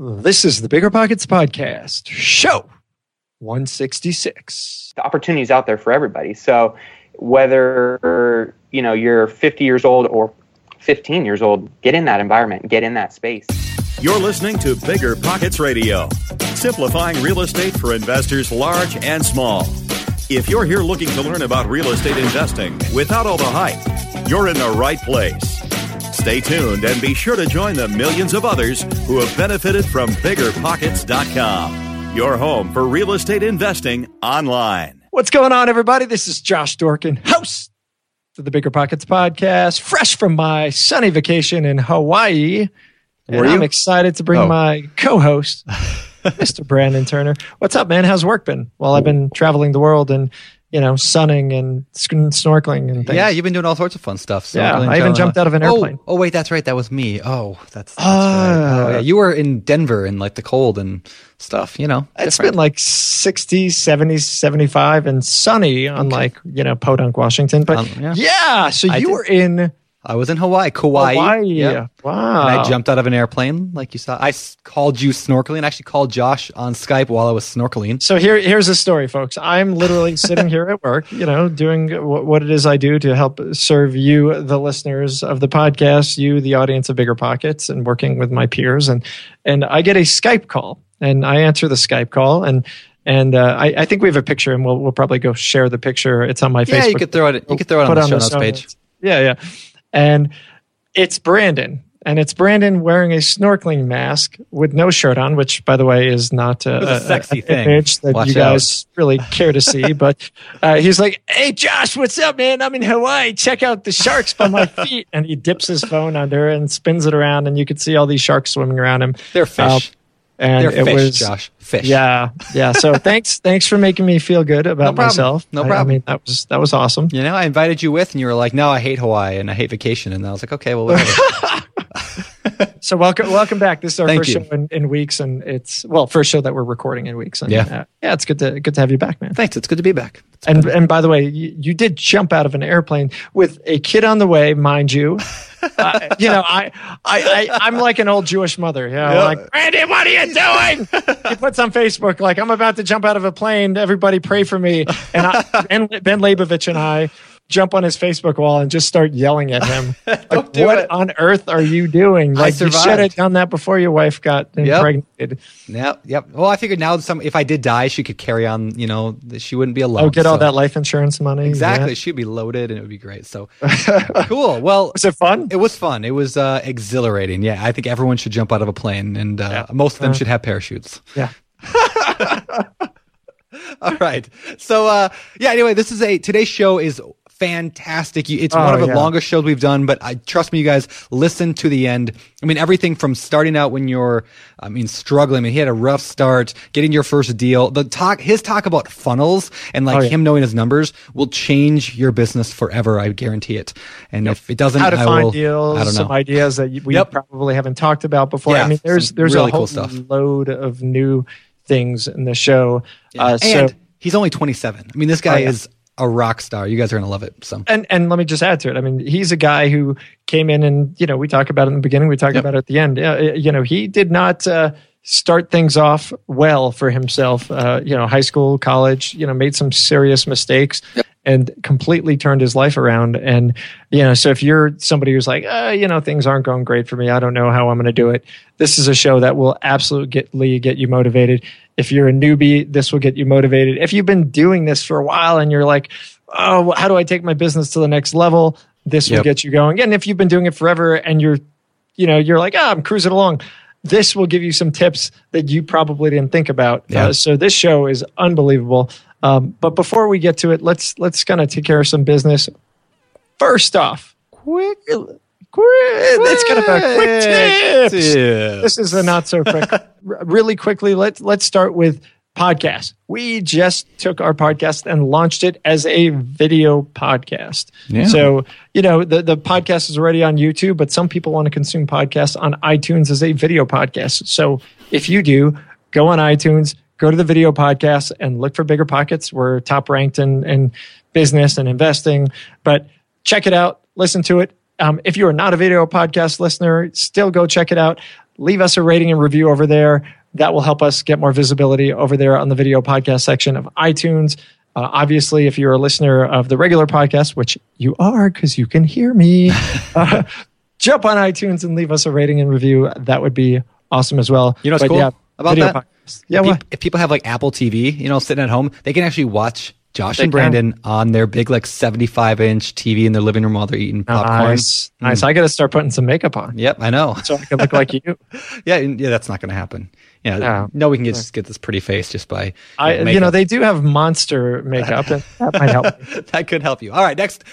This is the Bigger Pockets Podcast, show 166. The opportunity is out there for everybody. So whether you're 50 years old or 15 years old, get in that environment, get in that space. You're listening to Bigger Pockets Radio, simplifying real estate for investors large and small. If you're here looking to learn about real estate investing without all the hype, you're in the right place. Stay tuned and be sure to join the millions of others who have benefited from BiggerPockets.com, your home for real estate investing online. What's going on, everybody? This is Josh Dorkin, host of the Bigger Pockets Podcast, fresh from my sunny vacation in Hawaii. And I'm excited to bring my co-host, Mr. Brandon Turner. What's up, man? How's work been? Well, I've been traveling the world and sunning and snorkeling and things. Yeah, you've been doing all sorts of fun stuff. So yeah, really I even jumped out of an airplane. Oh, wait, that's right. That was me. Oh, that's right. Oh, yeah. You were in Denver in like the cold and stuff, It's different. Been like 60, 70, 75 and sunny on Podunk, Washington. But so were in... I was in Kauai. Hawaii. Yeah. Wow. And I jumped out of an airplane like you saw. I called you snorkeling. I actually called Josh on Skype while I was snorkeling. So here's the story, folks. I'm literally sitting here at work, doing what it is I do to help serve you, the listeners of the podcast, you, the audience of Bigger Pockets, and working with my peers. And I get a Skype call, and I answer the Skype call, and I think we have a picture, and we'll probably go share the picture. It's on my Facebook. Yeah, you could throw it on the show notes page. Yeah. And it's Brandon. And it's Brandon wearing a snorkeling mask with no shirt on, which, by the way, is not a sexy thing. Image that Watch you guys out. Really care to see. But he's like, hey, Josh, what's up, man? I'm in Hawaii. Check out the sharks by my feet. And he dips his phone under and spins it around. And you can see all these sharks swimming around him. They're fish. Fish. Yeah. So thanks for making me feel good about myself. No problem. I mean, that was awesome. I invited you with, and you were like, "No, I hate Hawaii and I hate vacation." And I was like, "Okay, well, whatever." So welcome back. This is our first show in weeks, and it's first show that we're recording in weeks. And, it's good to have you back, man. Thanks. It's good to be back. And by the way, you did jump out of an airplane with a kid on the way, mind you. I'm like an old Jewish mother. Like, Randy, what are you doing? He puts on Facebook, like, I'm about to jump out of a plane. Everybody pray for me. And Ben Labovich and I jump on his Facebook wall and just start yelling at him. Like, what on earth are you doing? Like, you should have done that before your wife got impregnated. Yep. Well, I figured now if I did die, she could carry on, she wouldn't be alone. Oh, get all that life insurance money. Exactly. Yeah. She'd be loaded and it would be great. So cool. Well, was it fun? It was fun. It was exhilarating. Yeah. I think everyone should jump out of a plane and most of them should have parachutes. Yeah. All right. So anyway, today's show is fantastic. It's one of the longest shows we've done, but trust me, you guys, listen to the end. I mean, everything from starting out when you're struggling. I mean, he had a rough start, getting your first deal. His talk about funnels and him knowing his numbers will change your business forever. I guarantee it. And if it doesn't, I don't know. Some ideas that we probably haven't talked about before. Yeah, I mean, there's really a whole load of new things in the show. Yeah. And he's only 27. I mean, this guy is a rock star. You guys are going to love it. So. And let me just add to it. I mean, he's a guy who came in and, we talk about it in the beginning, we talk about it at the end. He did not start things off well for himself. High school, college, made some serious mistakes and completely turned his life around. And, so if you're somebody who's like, things aren't going great for me, I don't know how I'm going to do it, this is a show that will absolutely get you motivated. If you're a newbie, this will get you motivated. If you've been doing this for a while and you're like, oh, how do I take my business to the next level? This will get you going. And if you've been doing it forever and you're like, I'm cruising along, this will give you some tips that you probably didn't think about. So this show is unbelievable. But before we get to it, let's kind of take care of some business. First off, it's kind of a quick tips. This is a not so quick. Really quickly, let's start with podcasts. We just took our podcast and launched it as a video podcast. Yeah. So, the podcast is already on YouTube, but some people want to consume podcasts on iTunes as a video podcast. So if you do, go on iTunes, go to the video podcast and look for Bigger Pockets. We're top ranked in business and investing, but check it out. Listen to it. If you are not a video podcast listener, still go check it out. leave us a rating and review over there. That will help us get more visibility over there on the video podcast section of iTunes. Obviously, if you're a listener of the regular podcast, which you are because you can hear me, jump on iTunes and leave us a rating and review. That would be awesome as well. You know what's cool about that? Podcasts. Yeah, if people have like Apple TV, you know, sitting at home, they can actually watch Josh and Brandon on their big like 75-inch TV in their living room while they're eating popcorn. Nice. I got to start putting some makeup on. Yep, I know. So I can look like you. Yeah, that's not going to happen. Yeah, no, we can just get this pretty face just by makeup. You know, they do have monster makeup, and that might help. That could help you. All right, next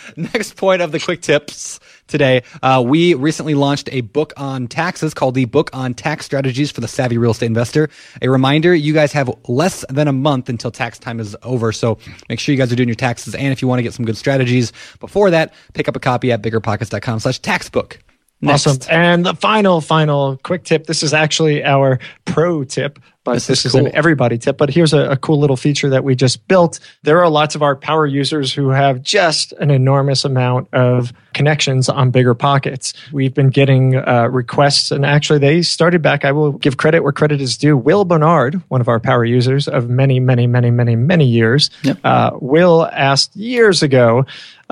point of the quick tips today. We recently launched a book on taxes called The Book on Tax Strategies for the Savvy Real Estate Investor. A reminder, you guys have less than a month until tax time is over, so make sure you guys are doing your taxes, and if you want to get some good strategies before that, pick up a copy at biggerpockets.com/taxbook. Next. Awesome. And the final quick tip. This is actually our pro tip, but this is cool. An everybody tip. But here's a cool little feature that we just built. There are lots of our power users who have just an enormous amount of connections on BiggerPockets. We've been getting requests, and actually they started back. I will give credit where credit is due. Will Bernard, one of our power users of many years, Will asked years ago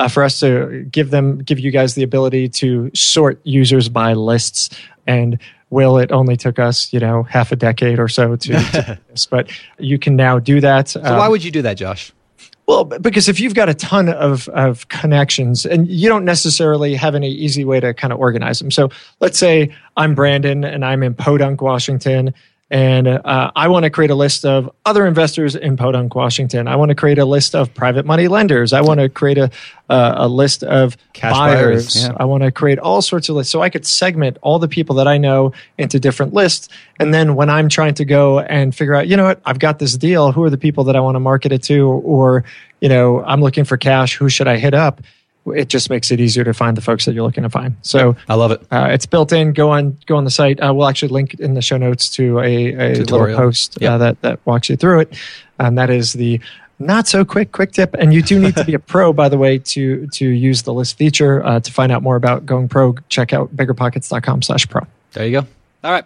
for us to give you guys the ability to sort users by lists. And Will, it only took us, half a decade or so to do this, but you can now do that. So why would you do that, Josh? Well, because if you've got a ton of connections and you don't necessarily have any easy way to kind of organize them. So let's say I'm Brandon and I'm in Podunk, Washington, and I want to create a list of other investors in Podunk, Washington. I want to create a list of private money lenders. I want to create a list of cash buyers. Yeah. I want to create all sorts of lists. So I could segment all the people that I know into different lists. And then when I'm trying to go and figure out, you know what, I've got this deal. Who are the people that I want to market it to? Or, I'm looking for cash. Who should I hit up? It just makes it easier to find the folks that you're looking to find. So I love it. It's built in. Go on the site. We'll actually link in the show notes to a little post that walks you through it. That is the not so quick tip. And you do need to be a pro, by the way, to use the list feature. To find out more about going pro, check out biggerpockets.com/pro. There you go. All right.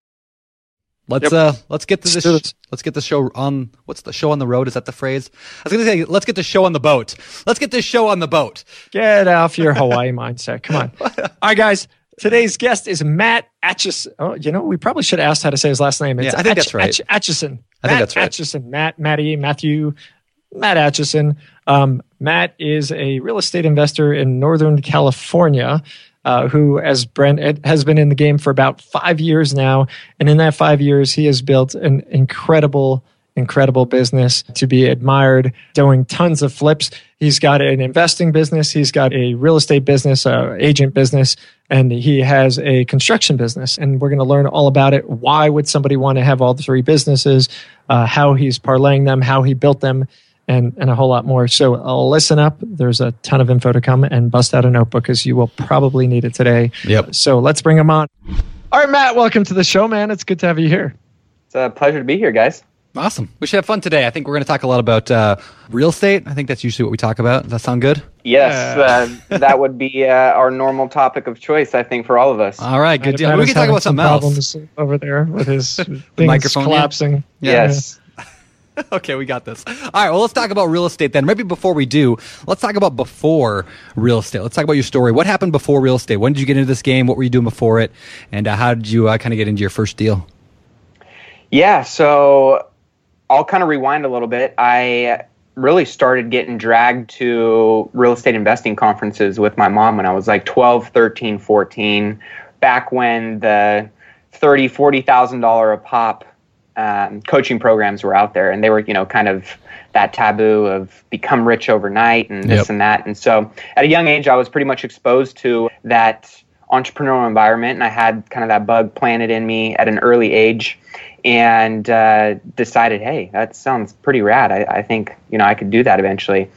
Let's get the show on. What's the show on the road? Is that the phrase? I was going to say, let's get the show on the boat. Let's get this show on the boat. Get off your Hawaii mindset. Come on. All right, guys. Today's guest is Matt Atchison. Oh, you know, we probably should have asked how to say his last name. It's Atchison. I think that's right. Atchison. Matt, Matty, Matthew, Matt Atchison. Matt is a real estate investor in Northern California, who, as Brent, has been in the game for about 5 years now. And in that 5 years, he has built an incredible business to be admired, doing tons of flips. He's got an investing business. He's got a real estate business, agent business, and he has a construction business. And we're going to learn all about it. Why would somebody want to have all the three businesses, how he's parlaying them, how he built them, and a whole lot more. So listen up. There's a ton of info to come, and bust out a notebook because you will probably need it today. Yep. So let's bring him on. All right, Matt, welcome to the show, man. It's good to have you here. It's a pleasure to be here, guys. Awesome. We should have fun today. I think we're going to talk a lot about real estate. I think that's usually what we talk about. Does that sound good? Yes. That would be our normal topic of choice, I think, for all of us. All right. Good deal. We can talk about something else. Over there with his microphone collapsing. Yeah. Yes. Okay, we got this. All right, well, let's talk about real estate then. Maybe before we do, let's talk about before real estate. Let's talk about your story. What happened before real estate? When did you get into this game? What were you doing before it? And how did you kind of get into your first deal? Yeah, so I'll kind of rewind a little bit. I really started getting dragged to real estate investing conferences with my mom when I was like 12, 13, 14, back when the $30,000, $40,000 a pop coaching programs were out there, and they were, you know, kind of that taboo of become rich overnight and this and that. And so at a young age, I was pretty much exposed to that entrepreneurial environment, and I had kind of that bug planted in me at an early age, and decided, hey, that sounds pretty rad. I think, you know, I could do that eventually.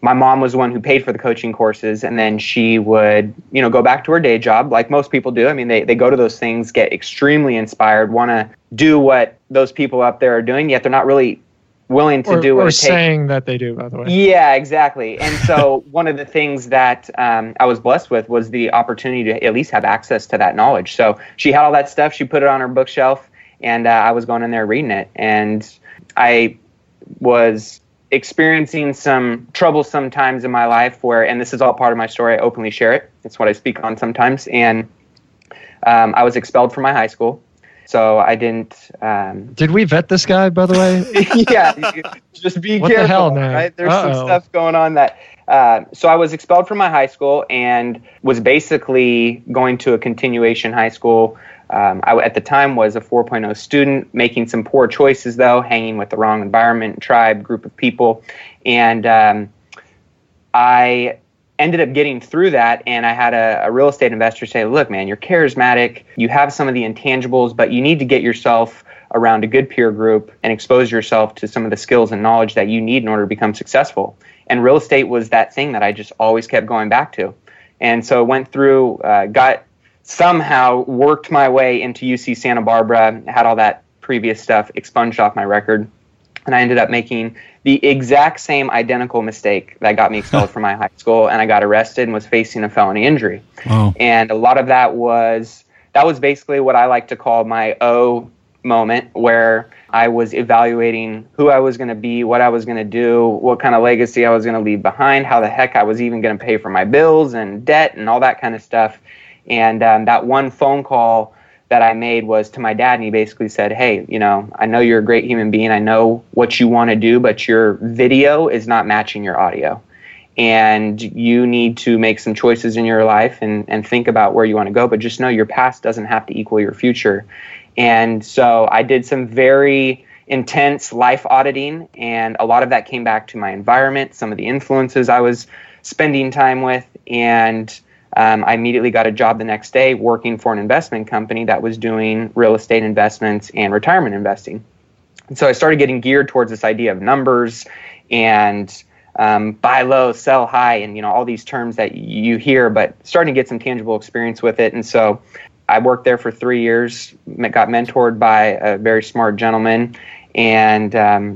My mom was the one who paid for the coaching courses, and then she would, you know, go back to her day job like most people do. I mean, they go to those things, get extremely inspired, want to do what those people up there are doing, yet they're not really willing to do what it takes. Or saying that they do, by the way. Yeah, exactly. And so one of the things that I was blessed with was the opportunity to at least have access to that knowledge. So she had all that stuff. She put it on her bookshelf, and I was going in there reading it. And I was experiencing some trouble sometimes in my life where, and this is all part of my story, I openly share it. It's what I speak on sometimes. And I was expelled from my high school. So I didn't... Did we vet this guy, by the way? Yeah, just be careful. What the hell, man? Right? There's some stuff going on that... So I was expelled from my high school and was basically going to a continuation high school. I, at the time, was a 4.0 student, making some poor choices, though, hanging with the wrong environment, tribe, group of people. And I ended up getting through that, and I had a real estate investor say, look, man, you're charismatic, you have some of the intangibles, but you need to get yourself around a good peer group and expose yourself to some of the skills and knowledge that you need in order to become successful. And real estate was that thing that I just always kept going back to. And so I went through, somehow worked my way into UC Santa Barbara, had all that previous stuff expunged off my record, and I ended up making the exact same identical mistake that got me expelled from my high school, and I got arrested and was facing a felony injury. Wow. And a lot of that was basically what I like to call my O moment, where I was evaluating who I was going to be, what I was going to do, what kind of legacy I was going to leave behind, how the heck I was even going to pay for my bills and debt and all that kind of stuff. And that one phone call that I made was to my dad, and he basically said, hey, you know, I know you're a great human being. I know what you want to do, but your video is not matching your audio. And you need to make some choices in your life and think about where you want to go, but just know your past doesn't have to equal your future. And so I did some very intense life auditing, and a lot of that came back to my environment, some of the influences I was spending time with, and I immediately got a job the next day working for an investment company that was doing real estate investments and retirement investing. And so I started getting geared towards this idea of numbers and buy low, sell high, and, you know, all these terms that you hear, but starting to get some tangible experience with it. And so I worked there for 3 years, got mentored by a very smart gentleman, and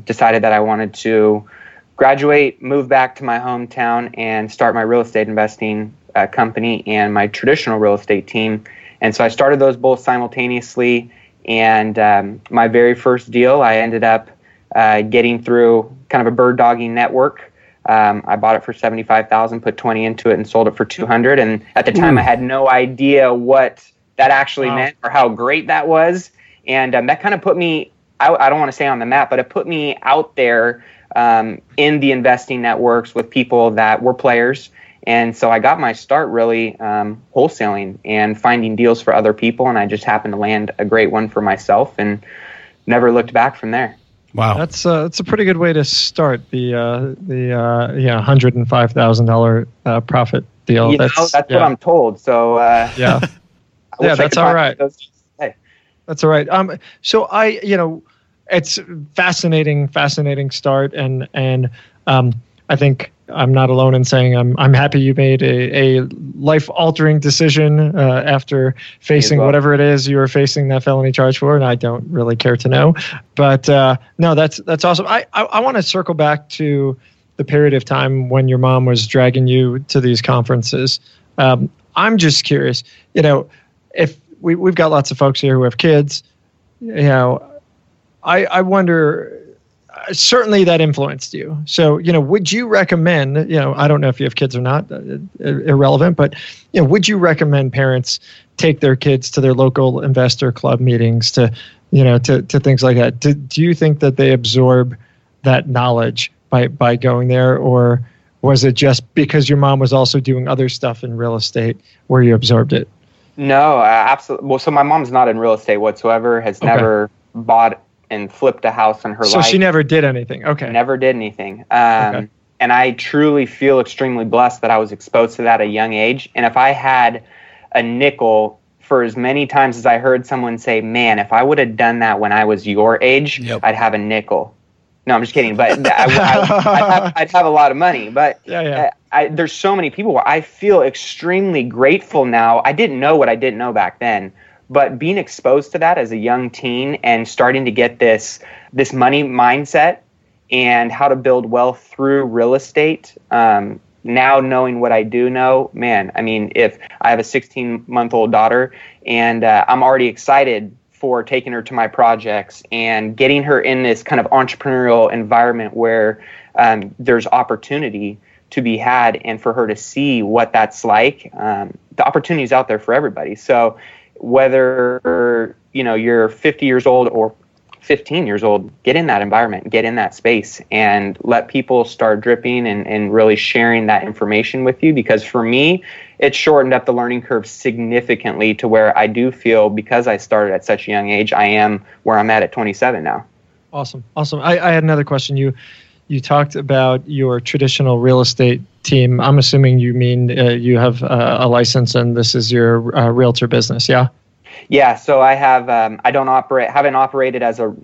decided that I wanted to graduate, move back to my hometown, and start my real estate investing company and my traditional real estate team. And so I started those both simultaneously, And my very first deal, I ended up getting through kind of a bird dogging network. I bought it for $75,000, put $20,000 into it, and sold it for $200,000. And at the time, I had no idea what that actually meant or how great that was. And that kind of put me, I don't want to say on the map, but it put me out there in the investing networks with people that were players. And so I got my start really wholesaling and finding deals for other people. And I just happened to land a great one for myself and never looked back from there. Wow, that's a pretty good way to start the $105,000 profit deal. That's what I'm told. So that's all right. That's all right. So I, it's fascinating start, and I think I'm not alone in saying I'm happy you made a life-altering decision after facing whatever it is you were facing that felony charge for, and I don't really care to know. But no, that's awesome. I want to circle back to the period of time when your mom was dragging you to these conferences. I'm just curious, if we've got lots of folks here who have kids, I wonder. Certainly that influenced you. So, would you recommend, I don't know if you have kids or not, irrelevant, but, would you recommend parents take their kids to their local investor club meetings to things like that? Do you think that they absorb that knowledge by going there, or was it just because your mom was also doing other stuff in real estate where you absorbed it? No, absolutely. Well, so my mom's not in real estate whatsoever, has never bought and flipped a house in her life. So she never did anything. Okay. Never did anything. And I truly feel extremely blessed that I was exposed to that at a young age. And if I had a nickel for as many times as I heard someone say, man, if I would have done that when I was your age, I'd have a nickel. No, I'm just kidding. But I'd have a lot of money. But there's so many people where I feel extremely grateful now. I didn't know what I didn't know back then. But being exposed to that as a young teen and starting to get this money mindset and how to build wealth through real estate, now knowing what I do know, man, I mean, if I have a 16-month-old daughter and I'm already excited for taking her to my projects and getting her in this kind of entrepreneurial environment where there's opportunity to be had and for her to see what that's like, the opportunity is out there for everybody. So whether you're 50 years old or 15 years old, get in that environment, get in that space, and let people start dripping and really sharing that information with you. Because for me, it shortened up the learning curve significantly to where I do feel, because I started at such a young age, I am where I'm at 27 now. Awesome. I had another question. You talked about your traditional real estate team. I'm assuming you mean you have a license and this is your realtor business, yeah? Yeah, so I have. I haven't operated as a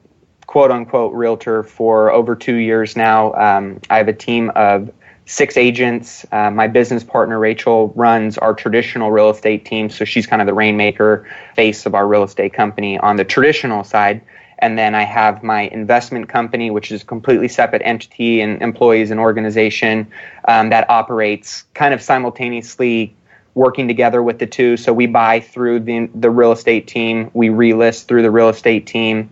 quote-unquote realtor for over 2 years now. I have a team of 6 agents. My business partner, Rachel, runs our traditional real estate team, so she's kind of the rainmaker face of our real estate company on the traditional side. And then I have my investment company, which is a completely separate entity and employees and organization that operates kind of simultaneously working together with the two. So we buy through the real estate team. We relist through the real estate team.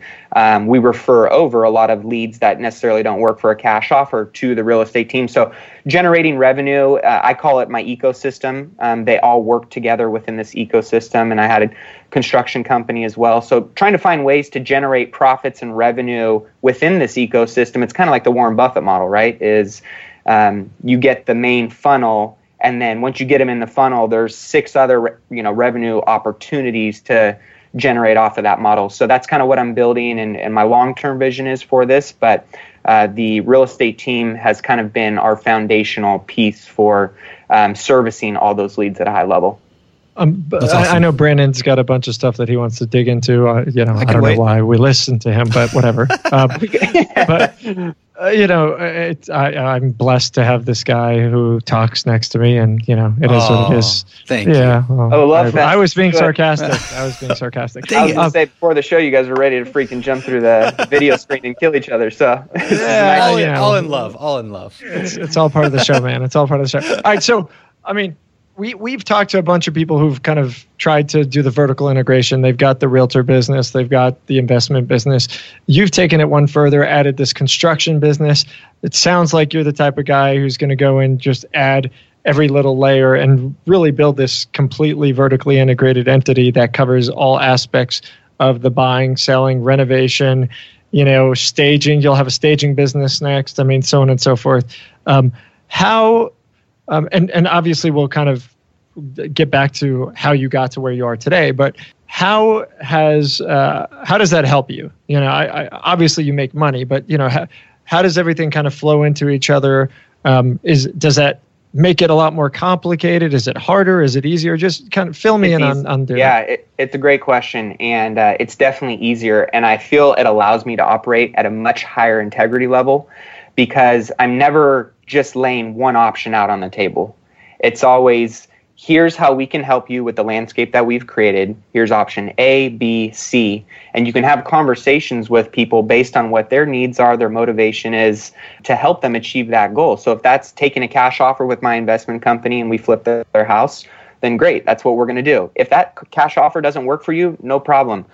We refer over a lot of leads that necessarily don't work for a cash offer to the real estate team. So generating revenue, I call it my ecosystem. They all work together within this ecosystem. And I had a construction company as well. So trying to find ways to generate profits and revenue within this ecosystem. It's kind of like the Warren Buffett model, right? Is you get the main funnel, and then once you get them in the funnel, there's 6 other revenue opportunities to generate off of that model. So that's kind of what I'm building, and my long-term vision is for this. But the real estate team has kind of been our foundational piece for servicing all those leads at a high level. Awesome. I know Brandon's got a bunch of stuff that he wants to dig into. I don't know why we listen to him, but whatever. I'm blessed to have this guy who talks next to me, and it is what it is. Thank you. Well, I was being sarcastic. I was going to say before the show, you guys were ready to freaking jump through the video screen and kill each other. So all in love. It's all part of the show, man. All right, so I mean, We've talked to a bunch of people who've kind of tried to do the vertical integration. They've got the realtor business. They've got the investment business. You've taken it one further, added this construction business. It sounds like you're the type of guy who's going to go and just add every little layer and really build this completely vertically integrated entity that covers all aspects of the buying, selling, renovation, you know, staging. You'll have a staging business next. I mean, so on and so forth. And obviously we'll kind of get back to how you got to where you are today, but how does that help you? You know, I obviously you make money, but you know, how does everything kind of flow into each other? Does that make it a lot more complicated? Is it harder? Is it easier? Just kind of fill me in on doing. Yeah, it's a great question, and it's definitely easier. And I feel it allows me to operate at a much higher integrity level because I'm never just laying one option out on the table. It's always, here's how we can help you with the landscape that we've created. Here's option A, B, C. And you can have conversations with people based on what their needs are, their motivation is to help them achieve that goal. So if that's taking a cash offer with my investment company and we flip their house, then great, that's what we're going to do. If that cash offer doesn't work for you, no problem.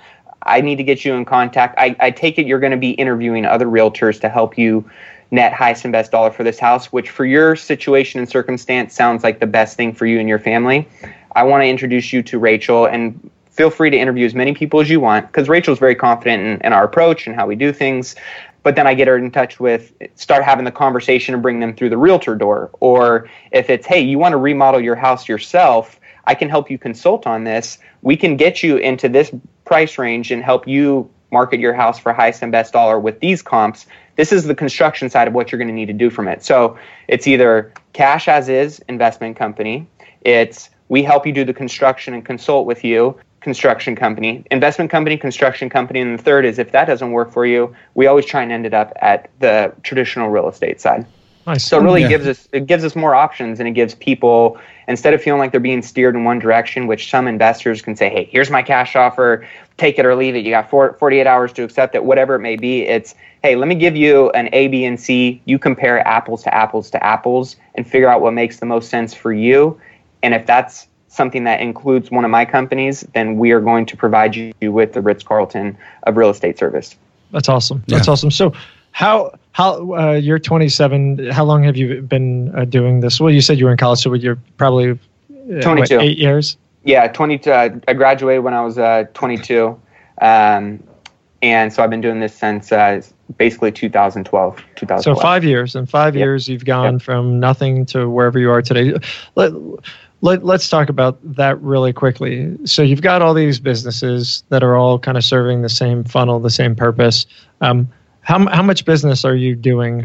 I need to get you in contact. I take it you're going to be interviewing other realtors to help you net highest and best dollar for this house, which for your situation and circumstance sounds like the best thing for you and your family. I want to introduce you to Rachel, and feel free to interview as many people as you want because Rachel's very confident in our approach and how we do things. But then I get her in touch with, start having the conversation and bring them through the realtor door. Or if it's, hey, you want to remodel your house yourself, I can help you consult on this. We can get you into this price range and help you market your house for highest and best dollar with these comps. This is the construction side of what you're going to need to do from it. So it's either cash as is investment company. It's we help you do the construction and consult with you, construction company, investment company, construction company. And the third is if that doesn't work for you, we always try and end it up at the traditional real estate side. Nice. So it really gives us more options, and it gives people, instead of feeling like they're being steered in one direction, which some investors can say, hey, here's my cash offer, take it or leave it. You got 48 hours to accept it, whatever it may be. It's, hey, let me give you an A, B, and C. You compare apples to apples to apples and figure out what makes the most sense for you. And if that's something that includes one of my companies, then we are going to provide you with the Ritz-Carlton of real estate service. That's awesome. Yeah. That's awesome. So How you're 27. How long have you been doing this? Well, you said you were in college, so you're probably 22. 8 years. Yeah, 22. I graduated when I was 22, and so I've been doing this since basically 2012. 2012. So 5 years. In 5 years, you've gone from nothing to wherever you are today. Let's talk about that really quickly. So you've got all these businesses that are all kind of serving the same funnel, the same purpose. How much business are you doing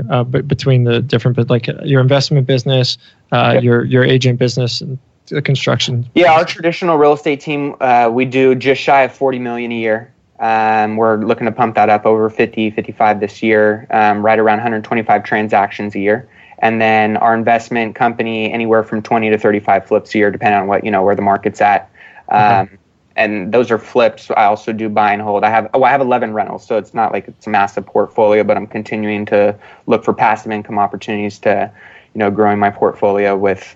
between the different, like your investment business, your agent business, and the construction? Yeah, our traditional real estate team, we do just shy of $40 million a year. We're looking to pump that up over 50, 55 this year, right around 125 transactions a year. And then our investment company, anywhere from 20 to 35 flips a year, depending on what, you know, where the market's at. And those are flips. I also do buy and hold. I have 11 rentals, so it's not like it's a massive portfolio, but I'm continuing to look for passive income opportunities to, you know, growing my portfolio with,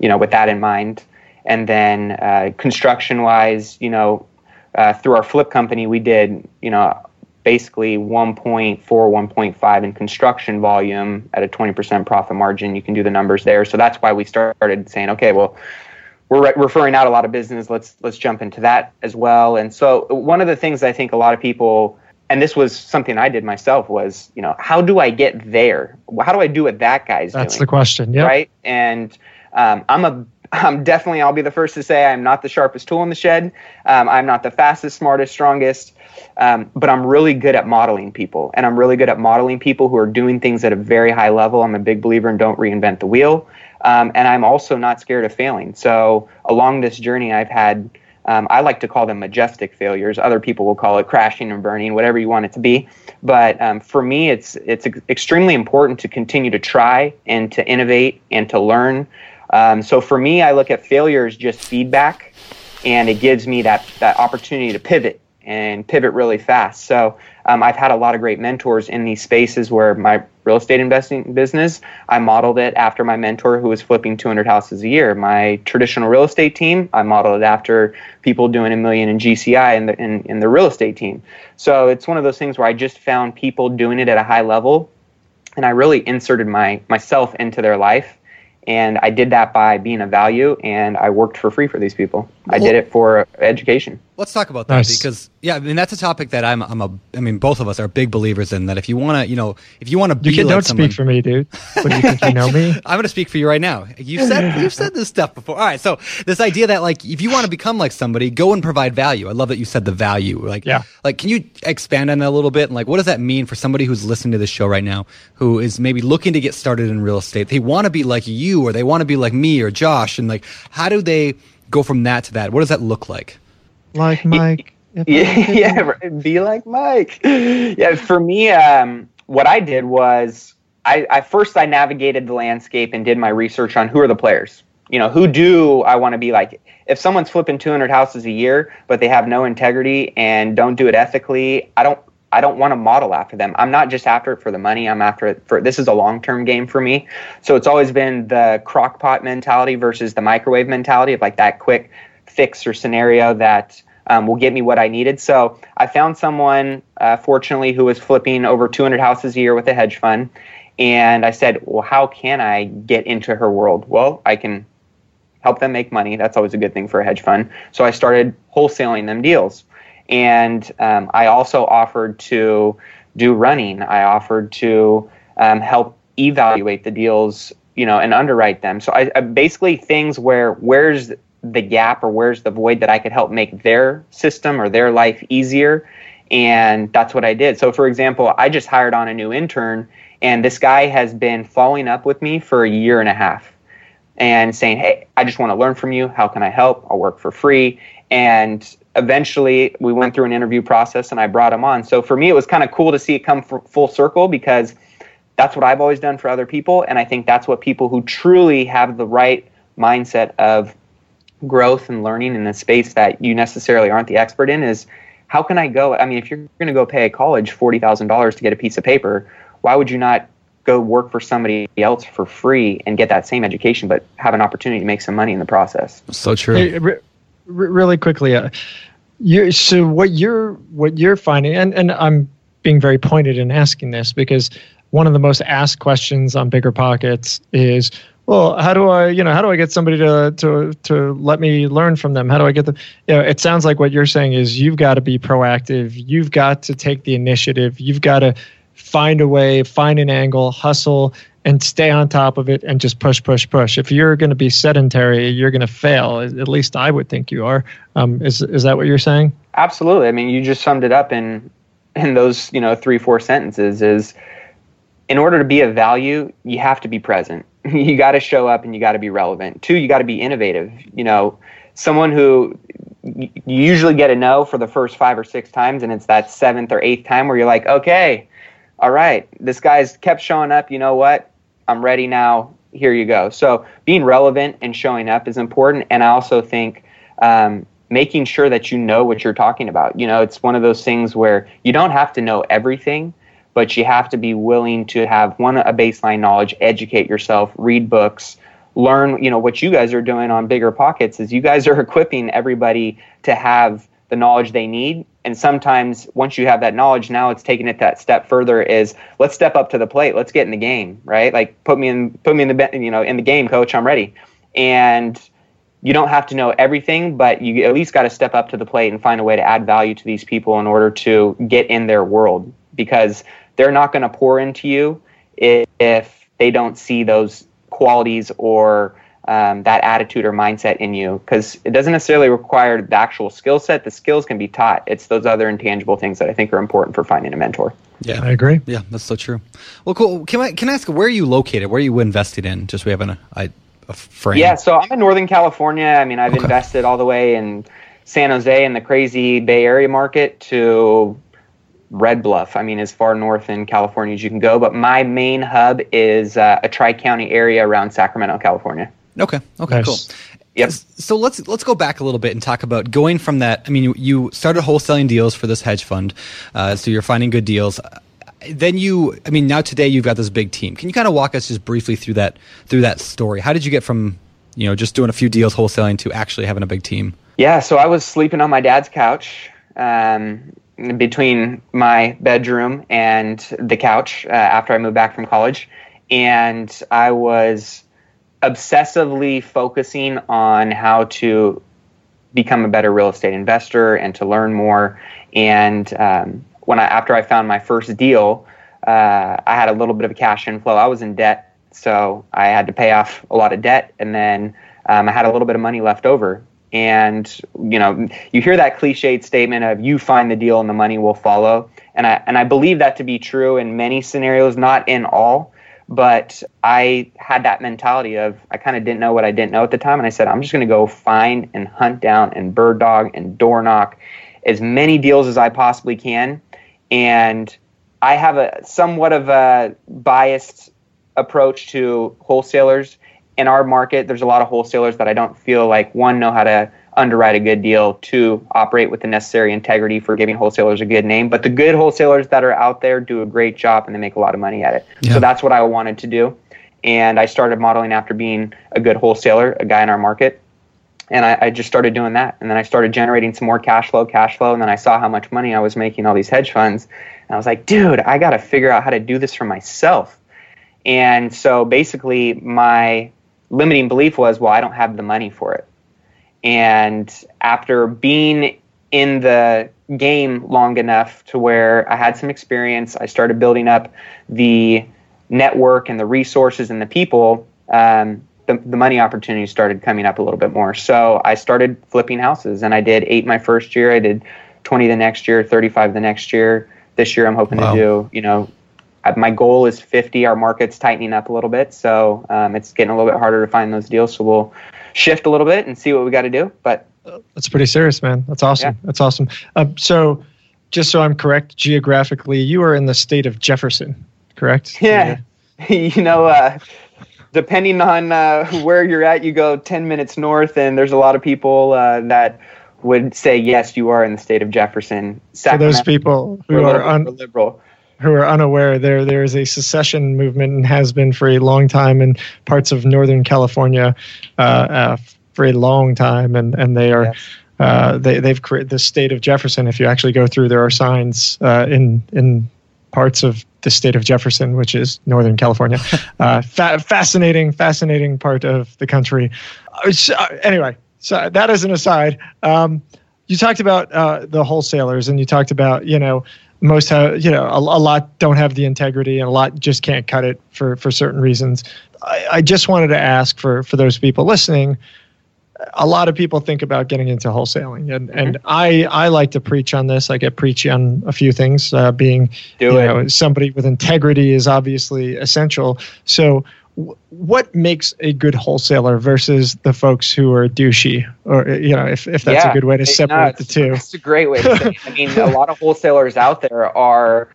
you know, with that in mind. And then construction-wise, you know, through our flip company, we did, you know, basically 1.4, 1.5 in construction volume at a 20% profit margin. You can do the numbers there. So that's why we started saying, okay, well, we're referring out a lot of business. Let's jump into that as well. And so one of the things I think a lot of people, and this was something I did myself, was, you know, how do I get there? How do I do what that guy's doing? That's the question, yeah. Right? And I'll be the first to say I'm not the sharpest tool in the shed. I'm not the fastest, smartest, strongest, but I'm really good at modeling people. And I'm really good at modeling people who are doing things at a very high level. I'm a big believer in don't reinvent the wheel. And I'm also not scared of failing. So along this journey, I've had, I like to call them majestic failures. Other people will call it crashing and burning, whatever you want it to be. But for me, it's extremely important to continue to try and to innovate and to learn. So for me, I look at failure as just feedback, and it gives me that opportunity to pivot and pivot really fast. So I've had a lot of great mentors in these spaces where my real estate investing business, I modeled it after my mentor who was flipping 200 houses a year. My traditional real estate team, I modeled it after people doing $1 million in GCI in the real estate team. So it's one of those things where I just found people doing it at a high level, and I really inserted myself into their life. And I did that by being a value, and I worked for free for these people. I did it for education. Let's talk about that. Nice. Because yeah, I mean that's a topic that I mean both of us are big believers in that if you want to be like don't someone, speak for me, dude. What do you think, you know me? I'm going to speak for you right now. You've said this stuff before. All right, so this idea that like if you want to become like somebody, go and provide value. I love that you said the value. Like can you expand on that a little bit? And like what does that mean for somebody who's listening to this show right now who is maybe looking to get started in real estate? They want to be like you or they want to be like me or Josh, and like how do they go from that to that? What does that look like? Like Mike. Be like Mike. Yeah, for me, what I did was I first navigated the landscape and did my research on who are the players. You know, who do I want to be like? If someone's flipping 200 houses a year, but they have no integrity and don't do it ethically, I don't want to model after them. I'm not just after it for the money. I'm after it for, this is a long-term game for me. So it's always been the crock pot mentality versus the microwave mentality of like that quick fix or scenario that will get me what I needed. So I found someone, fortunately, who was flipping over 200 houses a year with a hedge fund. And I said, well, how can I get into her world? Well, I can help them make money. That's always a good thing for a hedge fund. So I started wholesaling them deals. And I also offered to do running. I offered to help evaluate the deals, you know, and underwrite them. So I basically things where's the gap or where's the void that I could help make their system or their life easier. And that's what I did. So for example, I just hired on a new intern, and this guy has been following up with me for a year and a half and saying, hey, I just want to learn from you. How can I help? I'll work for free. And eventually we went through an interview process and I brought him on. So for me, it was kind of cool to see it come full circle, because that's what I've always done for other people. And I think that's what people who truly have the right mindset of growth and learning in a space that you necessarily aren't the expert in is how can I go? I mean, if you're going to go pay a college $40,000 to get a piece of paper, why would you not go work for somebody else for free and get that same education, but have an opportunity to make some money in the process? So true. Hey, really quickly, so what you're finding, and I'm being very pointed in asking this because one of the most asked questions on BiggerPockets is, well, how do I get somebody to let me learn from them? How do I get them? You know, it sounds like what you're saying is you've got to be proactive. You've got to take the initiative. You've got to find a way, find an angle, hustle, and stay on top of it and just push. If you're going to be sedentary, you're going to fail. At least I would think you are. Is that what you're saying? Absolutely. I mean, you just summed it up in those, you know, 3-4 sentences is in order to be of value, you have to be present. You got to show up and you got to be relevant. 2, you got to be innovative. You know, someone who you usually get a no for the first 5 or 6 times, and it's that 7th or 8th time where you're like, okay, all right, this guy's kept showing up. You know what? I'm ready now. Here you go. So being relevant and showing up is important. And I also think making sure that you know what you're talking about. You know, it's one of those things where you don't have to know everything, but you have to be willing to have a baseline knowledge, educate yourself, read books, learn, you know, what you guys are doing on BiggerPockets is you guys are equipping everybody to have the knowledge they need. And sometimes once you have that knowledge, now it's taking it that step further is let's step up to the plate. Let's get in the game, right? Like put me in the game, coach, I'm ready. And you don't have to know everything, but you at least got to step up to the plate and find a way to add value to these people in order to get in their world, because they're not going to pour into you if they don't see those qualities or that attitude or mindset in you, because it doesn't necessarily require the actual skill set. The skills can be taught. It's those other intangible things that I think are important for finding a mentor. Yeah, I agree. Yeah, that's so true. Well, cool. Can I ask where are you located? Where are you invested in? Just we have a frame. Yeah, so I'm in Northern California. I mean, I've invested all the way in San Jose and the crazy Bay Area market to Red Bluff. I mean, as far north in California as you can go. But my main hub is a tri-county area around Sacramento, California. Okay, nice. Cool. Yep. So let's go back a little bit and talk about going from that. I mean, you started wholesaling deals for this hedge fund, so you're finding good deals. then you, I mean, now today you've got this big team. Can you kind of walk us just briefly through that story? How did you get from, you know, just doing a few deals wholesaling to actually having a big team? Yeah. So I was sleeping on my dad's couch, between my bedroom and the couch, after I moved back from college. And I was obsessively focusing on how to become a better real estate investor and to learn more. And, when after I found my first deal, I had a little bit of a cash inflow. I was in debt, so I had to pay off a lot of debt. And then, I had a little bit of money left over. And, you know, you hear that cliched statement of you find the deal and the money will follow. And I believe that to be true in many scenarios, not in all. But I had that mentality of I kind of didn't know what I didn't know at the time. And I said, I'm just going to go find and hunt down and bird dog and door knock as many deals as I possibly can. And I have a somewhat of a biased approach to wholesalers. In our market, there's a lot of wholesalers that I don't feel like, one, know how to underwrite a good deal, two, operate with the necessary integrity for giving wholesalers a good name. But the good wholesalers that are out there do a great job and they make a lot of money at it. Yeah. So that's what I wanted to do. And I started modeling after being a good wholesaler, a guy in our market. And I just started doing that. And then I started generating some more cash flow. And then I saw how much money I was making all these hedge funds. And I was like, dude, I got to figure out how to do this for myself. And so basically my limiting belief was, well, I don't have the money for it. And after being in the game long enough to where I had some experience, I started building up the network and the resources and the people, the money opportunities started coming up a little bit more. So I started flipping houses, and I did 8 my first year. I did 20 the next year, 35 the next year. This year I'm hoping to do, you know, my goal is 50. Our market's tightening up a little bit, so it's getting a little bit harder to find those deals. So we'll shift a little bit and see what we got to do. But that's pretty serious, man. That's awesome. Yeah. That's awesome. So just so I'm correct, geographically, you are in the state of Jefferson, correct? Yeah. You know, depending on where you're at, you go 10 minutes north, and there's a lot of people that would say, yes, you are in the state of Jefferson. Sacramento, for those people who are liberal. Who are unaware, there is a secession movement and has been for a long time in parts of Northern California for a long time, and they are they've created the state of Jefferson. If you actually go through, there are signs in parts of the state of Jefferson, which is Northern California. Fascinating part of the country. Anyway, so that is an aside. You talked about the wholesalers, and you talked about, you know, most have, you know, a lot don't have the integrity, and a lot just can't cut it for certain reasons. I just wanted to ask for those people listening, a lot of people think about getting into wholesaling, and I like to preach on this. I get preachy on a few things, being, know, somebody with integrity is obviously essential. So what makes a good wholesaler versus the folks who are douchey, or, you know, if that's a good way to separate the two? That's a great way to say it. I mean, a lot of wholesalers out there are,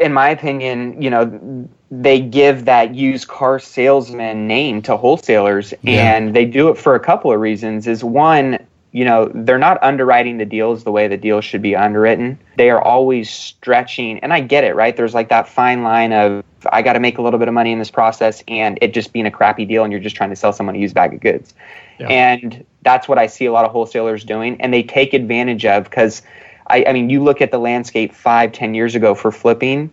in my opinion, you know, they give that used car salesman name to wholesalers, and they do it for a couple of reasons. Is one, you know, they're not underwriting the deals the way the deals should be underwritten. They are always stretching. And I get it, right? There's like that fine line of, I got to make a little bit of money in this process, and it just being a crappy deal, and you're just trying to sell someone a used bag of goods. Yeah. And that's what I see a lot of wholesalers doing. And they take advantage of, because I mean, you look at the landscape 5-10 years ago for flipping,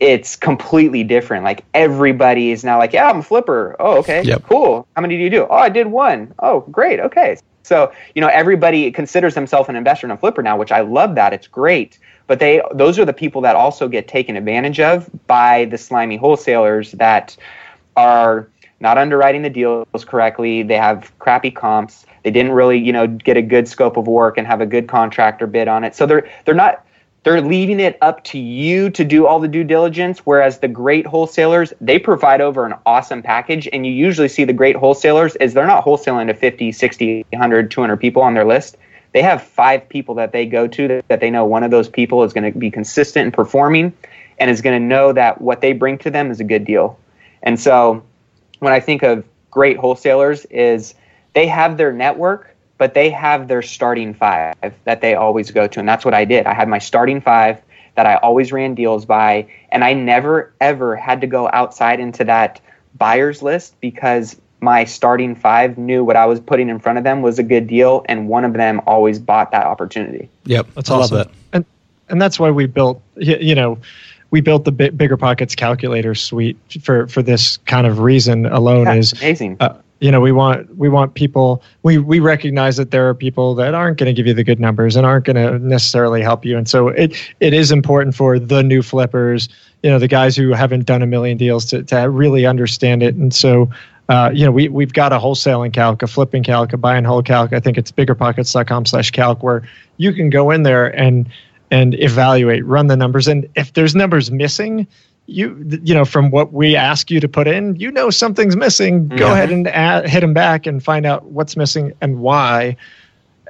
it's completely different. Like, everybody is now like, yeah, I'm a flipper. Oh, okay, cool. How many do you do? Oh, I did one. Oh, great. Okay. So, you know, everybody considers themselves an investor and a flipper now, which I love that. It's great. But those are the people that also get taken advantage of by the slimy wholesalers that are not underwriting the deals correctly. They have crappy comps. They didn't really, you know, get a good scope of work and have a good contractor bid on it. So they're leaving it up to you to do all the due diligence, whereas the great wholesalers, they provide over an awesome package. And you usually see the great wholesalers is they're not wholesaling to 50, 60, 100, 200 people on their list. They have 5 people that they go to that they know one of those people is going to be consistent in performing and is going to know that what they bring to them is a good deal. And so when I think of great wholesalers is they have their network, but they have their starting 5 that they always go to. And that's what I did. I had my starting 5 that I always ran deals by, and I never, ever had to go outside into that buyer's list because my starting five knew what I was putting in front of them was a good deal, and one of them always bought that opportunity. Yep, that's awesome. I love that. And that's why we built, you know, we built the BiggerPockets calculator suite for this kind of reason alone. Yeah, is amazing. You know, we want people. We recognize that there are people that aren't going to give you the good numbers and aren't going to necessarily help you. And so it is important for the new flippers, you know, the guys who haven't done a million deals to really understand it. And so, you know, we've got a wholesaling calc, a flipping calc, a buy and hold calc. I think it's biggerpockets.com/calc where you can go in there and evaluate, run the numbers, and if there's numbers missing, you know, from what we ask you to put in, you know something's missing. Go ahead and hit them back and find out what's missing and why.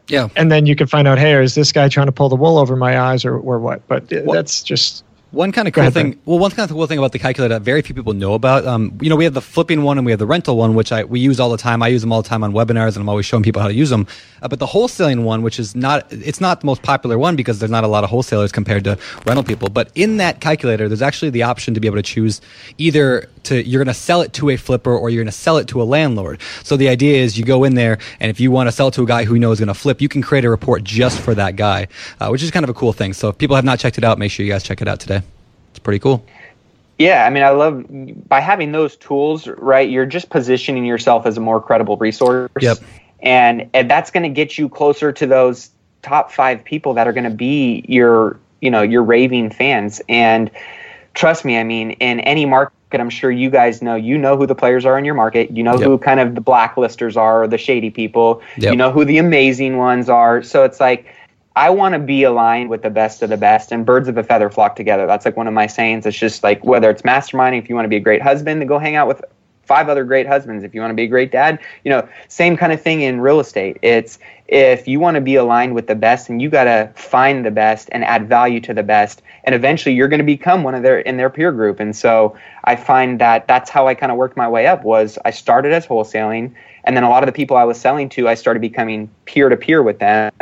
Yeah, and then you can find out, hey, is this guy trying to pull the wool over my eyes or what? But that's just one kind of cool thing. Well, one kind of cool thing about the calculator that very few people know about. You know, we have the flipping one and we have the rental one, which we use all the time. I use them all the time on webinars, and I'm always showing people how to use them. But the wholesaling one, which is not the most popular one because there's not a lot of wholesalers compared to rental people. But in that calculator, there's actually the option to be able to choose either you're going to sell it to a flipper or you're going to sell it to a landlord. So the idea is you go in there, and if you want to sell it to a guy who you know is going to flip, you can create a report just for that guy, which is kind of a cool thing. So if people have not checked it out, make sure you guys check it out today. It's pretty cool. Yeah, I mean, I love by having those tools, right? You're just positioning yourself as a more credible resource. Yep. And that's going to get you closer to those top five people that are going to be your raving fans. And trust me, I mean, in any market, I'm sure you guys know, you know who the players are in your market. You know who kind of the blacklisters are or the shady people. Yep. You know who the amazing ones are. So it's like, I want to be aligned with the best of the best, and birds of a feather flock together. That's like one of my sayings. It's just like, whether it's masterminding, if you want to be a great husband, then go hang out with five other great husbands. If you want to be a great dad, you know, same kind of thing in real estate. It's if you want to be aligned with the best, and you got to find the best and add value to the best, and eventually you're going to become one of their peer group. And so I find that that's how I kind of worked my way up. Was I started as wholesaling, and then a lot of the people I was selling to, I started becoming peer-to-peer with them.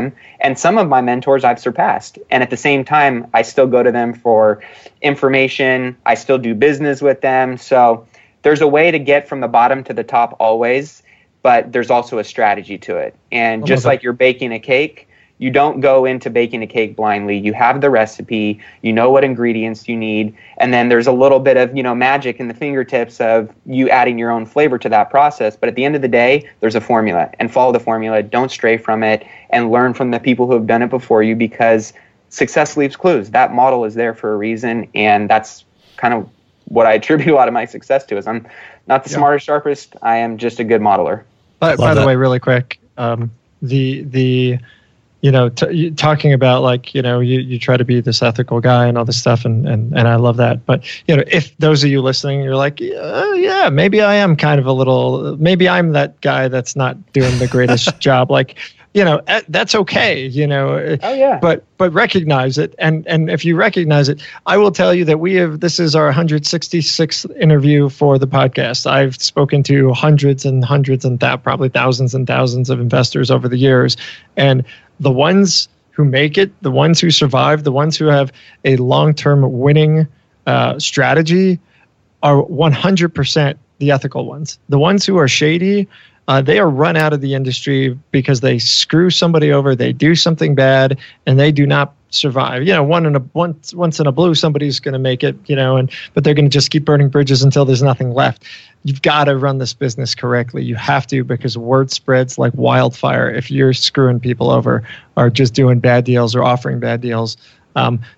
And some of my mentors I've surpassed. And at the same time, I still go to them for information. I still do business with them. So there's a way to get from the bottom to the top always, but there's also a strategy to it. And just like you're baking a cake, you don't go into baking a cake blindly. You have the recipe. You know what ingredients you need. And then there's a little bit of, you know, magic in the fingertips of you adding your own flavor to that process. But at the end of the day, there's a formula. And follow the formula. Don't stray from it. And learn from the people who have done it before you, because success leaves clues. That model is there for a reason. And that's kind of what I attribute a lot of my success to, is I'm not the smartest, sharpest. I am just a good modeler. By the way, really quick, you know, talking about, like, you know, you try to be this ethical guy and all this stuff, and I love that. But, you know, if those of you listening, you're like, yeah, maybe I am kind of a little, maybe I'm that guy that's not doing the greatest job. Like, you know, that's okay, you know. Oh, yeah. But recognize it. And if you recognize it, I will tell you that this is our 166th interview for the podcast. I've spoken to hundreds and hundreds and probably thousands and thousands of investors over the years. And the ones who make it, the ones who survive, the ones who have a long-term winning strategy are 100% the ethical ones. The ones who are shady, they are run out of the industry because they screw somebody over, they do something bad, and they do not survive. You know, once in a blue, somebody's going to make it, you know, but they're going to just keep burning bridges until there's nothing left. You've got to run this business correctly. You have to, because word spreads like wildfire if you're screwing people over or just doing bad deals or offering bad deals.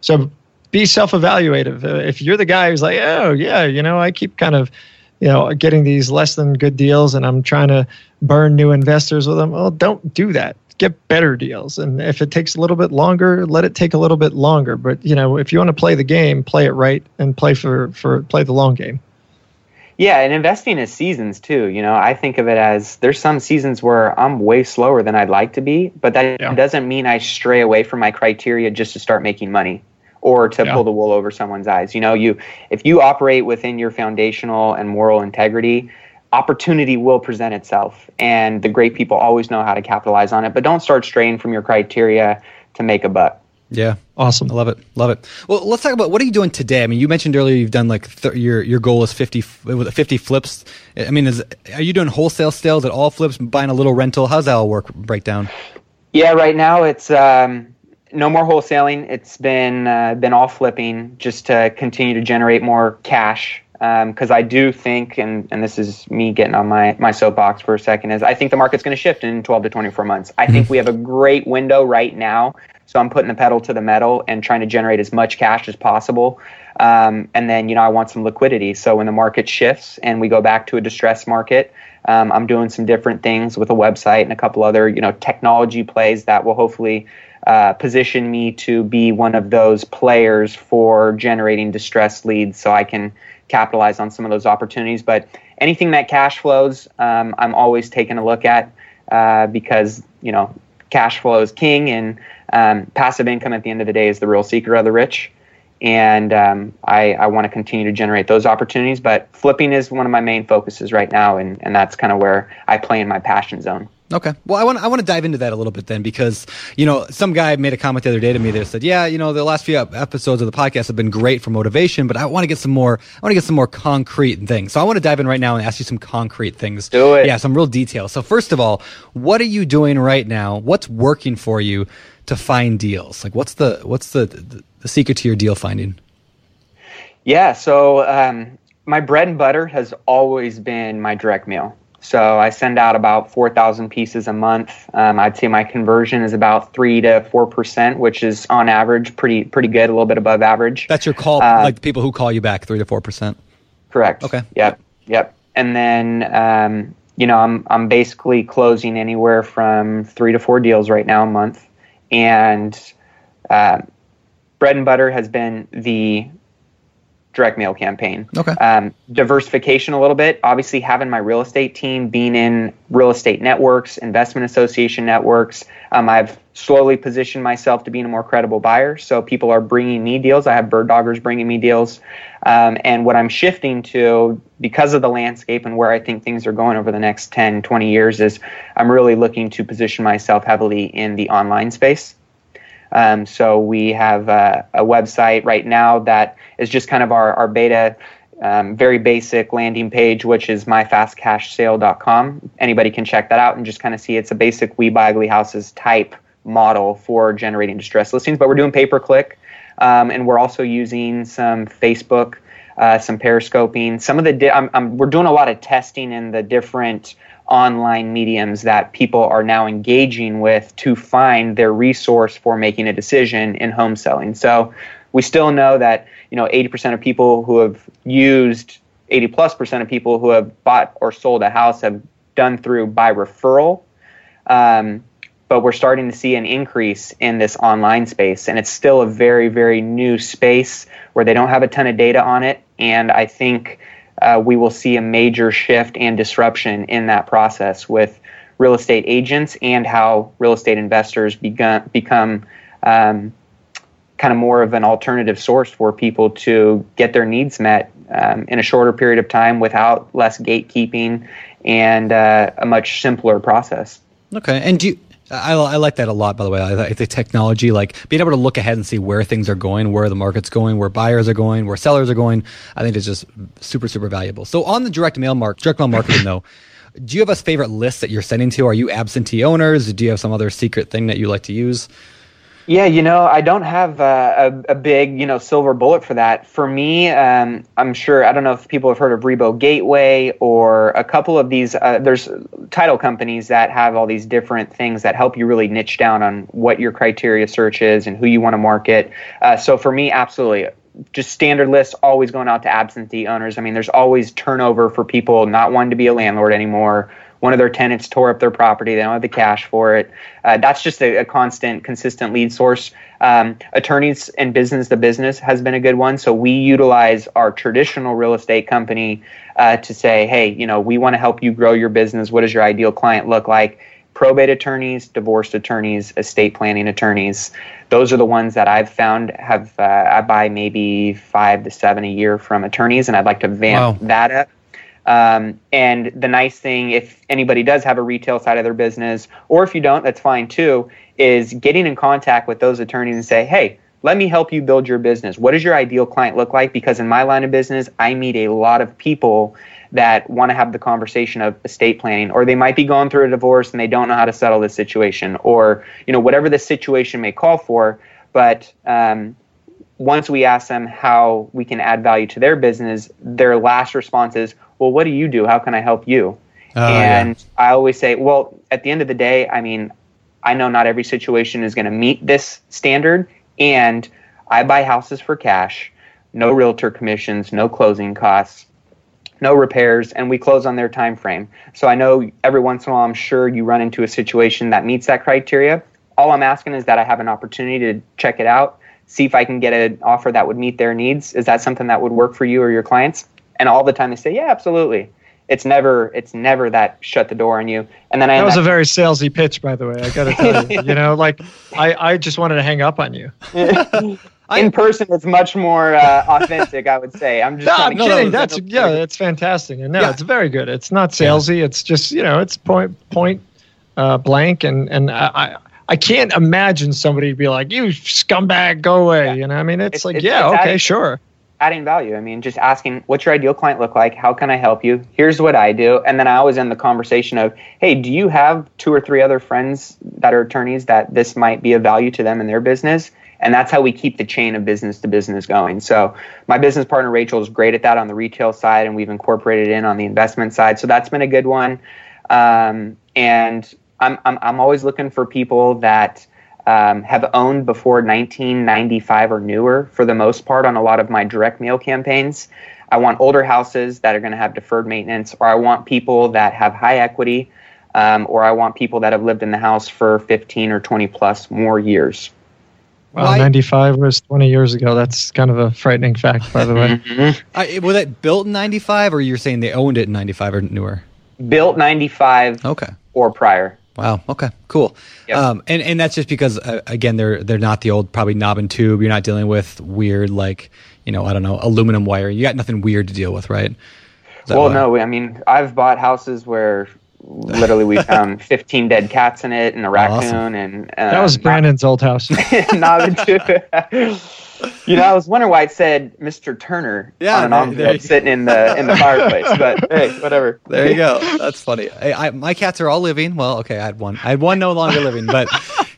So be self-evaluative. If you're the guy who's like, oh, yeah, you know, I keep kind of, you know, getting these less than good deals and I'm trying to burn new investors with them. Well, don't do that. Get better deals. And if it takes a little bit longer, let it take a little bit longer. But, you know, if you want to play the game, play it right and play the long game. Yeah, and investing is seasons too. You know, I think of it as there's some seasons where I'm way slower than I'd like to be, but that doesn't mean I stray away from my criteria just to start making money or to pull the wool over someone's eyes. You know, if you operate within your foundational and moral integrity, opportunity will present itself, and the great people always know how to capitalize on it. But don't start straying from your criteria to make a buck. Yeah. Awesome. I love it. Love it. Well, let's talk about, what are you doing today? I mean, you mentioned earlier you've done like your goal is 50 flips. I mean, are you doing wholesale sales at all flips, buying a little rental? How's that all break down? Yeah, right now it's no more wholesaling. It's been all flipping just to continue to generate more cash. Because I do think, and this is me getting on my soapbox for a second, is I think the market's going to shift in 12 to 24 months. I think we have a great window right now, so I'm putting the pedal to the metal and trying to generate as much cash as possible. And then, I want some liquidity. So when the market shifts and we go back to a distressed market, I'm doing some different things with a website and a couple other, technology plays that will hopefully position me to be one of those players for generating distressed leads, so I can capitalize on some of those opportunities. But anything that cash flows, I'm always taking a look at, because cash flow is king, and passive income at the end of the day is the real secret of the rich. And I want to continue to generate those opportunities, but flipping is one of my main focuses right now, and that's kind of where I play in my passion zone. Okay. Well, I want to dive into that a little bit then, because, some guy made a comment the other day to me that said, yeah, the last few episodes of the podcast have been great for motivation, but I want to get some more concrete things. So I want to dive in right now and ask you some concrete things. Do it. Yeah, some real details. So first of all, what are you doing right now? What's working for you to find deals? Like what's the secret to your deal finding? Yeah. So, my bread and butter has always been my direct mail. So I send out about 4,000 pieces a month. I'd say my conversion is about 3 to 4%, which is on average pretty good, a little bit above average. That's your call, like people who call you back, 3 to 4%. Correct. Okay. Yep. And then I'm basically closing anywhere from 3 to 4 deals right now a month, and bread and butter has been the direct mail campaign. Okay. Diversification a little bit. Obviously, having my real estate team, being in real estate networks, investment association networks, I've slowly positioned myself to being a more credible buyer. So people are bringing me deals. I have bird doggers bringing me deals. And what I'm shifting to, because of the landscape and where I think things are going over the next 10, 20 years, is I'm really looking to position myself heavily in the online space. So we have a website right now that is just kind of our beta, very basic landing page, which is myfastcashsale.com. Anybody can check that out and just kind of see it's a basic We Buy Ugly Houses type model for generating distressed listings. But we're doing pay-per-click, and we're also using some Facebook, some periscoping. Some of the we're doing a lot of testing in the different online mediums that people are now engaging with to find their resource for making a decision in home selling. So we still know that 80% of people who have used 80+% of people who have bought or sold a house have done through by referral. But we're starting to see an increase in this online space, and it's still a very, very new space where they don't have a ton of data on it. And I think we will see a major shift and disruption in that process with real estate agents and how real estate investors become kind of more of an alternative source for people to get their needs met in a shorter period of time without less gatekeeping and a much simpler process. Okay. And I like that a lot, by the way. I like the technology, like being able to look ahead and see where things are going, where the market's going, where buyers are going, where sellers are going. I think it's just super, super valuable. So on the direct mail marketing though, do you have a favorite list that you're sending to? Are you absentee owners? Do you have some other secret thing that you like to use? Yeah, I don't have a big, silver bullet for that. For me, I'm sure, I don't know if people have heard of Rebo Gateway or a couple of these, there's title companies that have all these different things that help you really niche down on what your criteria search is and who you want to market. So for me, absolutely. Just standard lists, always going out to absentee owners. I mean, there's always turnover for people not wanting to be a landlord anymore. One of their tenants tore up their property. They don't have the cash for it. That's just a constant, consistent lead source. Attorneys and business-to-business has been a good one. So we utilize our traditional real estate company to say, hey, we want to help you grow your business. What does your ideal client look like? Probate attorneys, divorce attorneys, estate planning attorneys. Those are the ones that I've found have I buy maybe 5 to 7 a year from attorneys, and I'd like to vamp that up. And the nice thing, if anybody does have a retail side of their business, or if you don't, that's fine too, is getting in contact with those attorneys and say, hey, let me help you build your business. What does your ideal client look like? Because in my line of business, I meet a lot of people that want to have the conversation of estate planning, or they might be going through a divorce and they don't know how to settle this situation, or whatever the situation may call for. But once we ask them how we can add value to their business, their last response is, well, what do you do? How can I help you? I always say, well, at the end of the day, I mean, I know not every situation is going to meet this standard, and I buy houses for cash, no realtor commissions, no closing costs, no repairs, and we close on their time frame. So I know every once in a while, I'm sure you run into a situation that meets that criteria. All I'm asking is that I have an opportunity to check it out, see if I can get an offer that would meet their needs. Is that something that would work for you or your clients? And all the time they say, yeah, absolutely. It's never that shut the door on you. And then that was a very salesy pitch, by the way. I got to tell you, I just wanted to hang up on you. In person, it's much more authentic, I would say. I'm just kidding. That's fantastic. And it's very good. It's not salesy. Yeah. It's just, it's point blank. And I can't imagine somebody be like, you scumbag, go away. Yeah. It's okay, sure. Adding value. I mean, just asking, what's your ideal client look like? How can I help you? Here's what I do. And then I always end the conversation of, hey, do you have 2 or 3 other friends that are attorneys that this might be of value to them in their business? And that's how we keep the chain of business to business going. So my business partner, Rachel, is great at that on the retail side, and we've incorporated it in on the investment side. So that's been a good one. And I'm always looking for people that have owned before 1995 or newer for the most part on a lot of my direct mail campaigns. I want older houses that are going to have deferred maintenance, or I want people that have high equity, or I want people that have lived in the house for 15 or 20 plus more years. Wow, 95 was 20 years ago. That's kind of a frightening fact, by the way. Was that built in 95, or you're saying they owned it in 95 or newer? Built 95 or prior. Wow, okay, cool. Yep. And that's just because, again, they're not the old probably knob and tube. You're not dealing with weird, aluminum wire. You got nothing weird to deal with, right? I've bought houses where literally we found 15 dead cats in it and a raccoon. Awesome. And that was Brandon's old house. I was wondering why it said Mr. Turner on an envelope sitting in the fireplace. But hey, whatever. There you go. That's funny. Hey, my cats are all living. Well, okay, I had one no longer living, but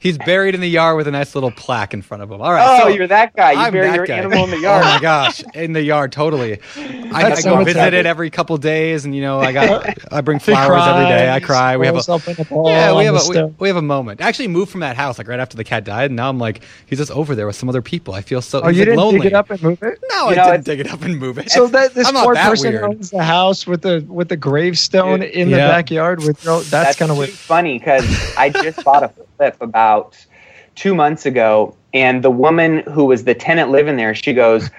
he's buried in the yard with a nice little plaque in front of him. All right. Oh, so you're that guy. You bury your animal in the yard. Oh my gosh, in the yard, totally. I go visit it every couple days, and I bring flowers every day. I cry. We have a moment. I actually moved from that house right after the cat died, and now I'm like, he's just over there with some other people. I feel so. Oh, you didn't dig it up and move it? No, I didn't dig it up and move it. So that this poor person owns the house with the gravestone in the backyard. That's kind of weird. Funny because I just bought a flip about 2 months ago, and the woman who was the tenant living there, she goes,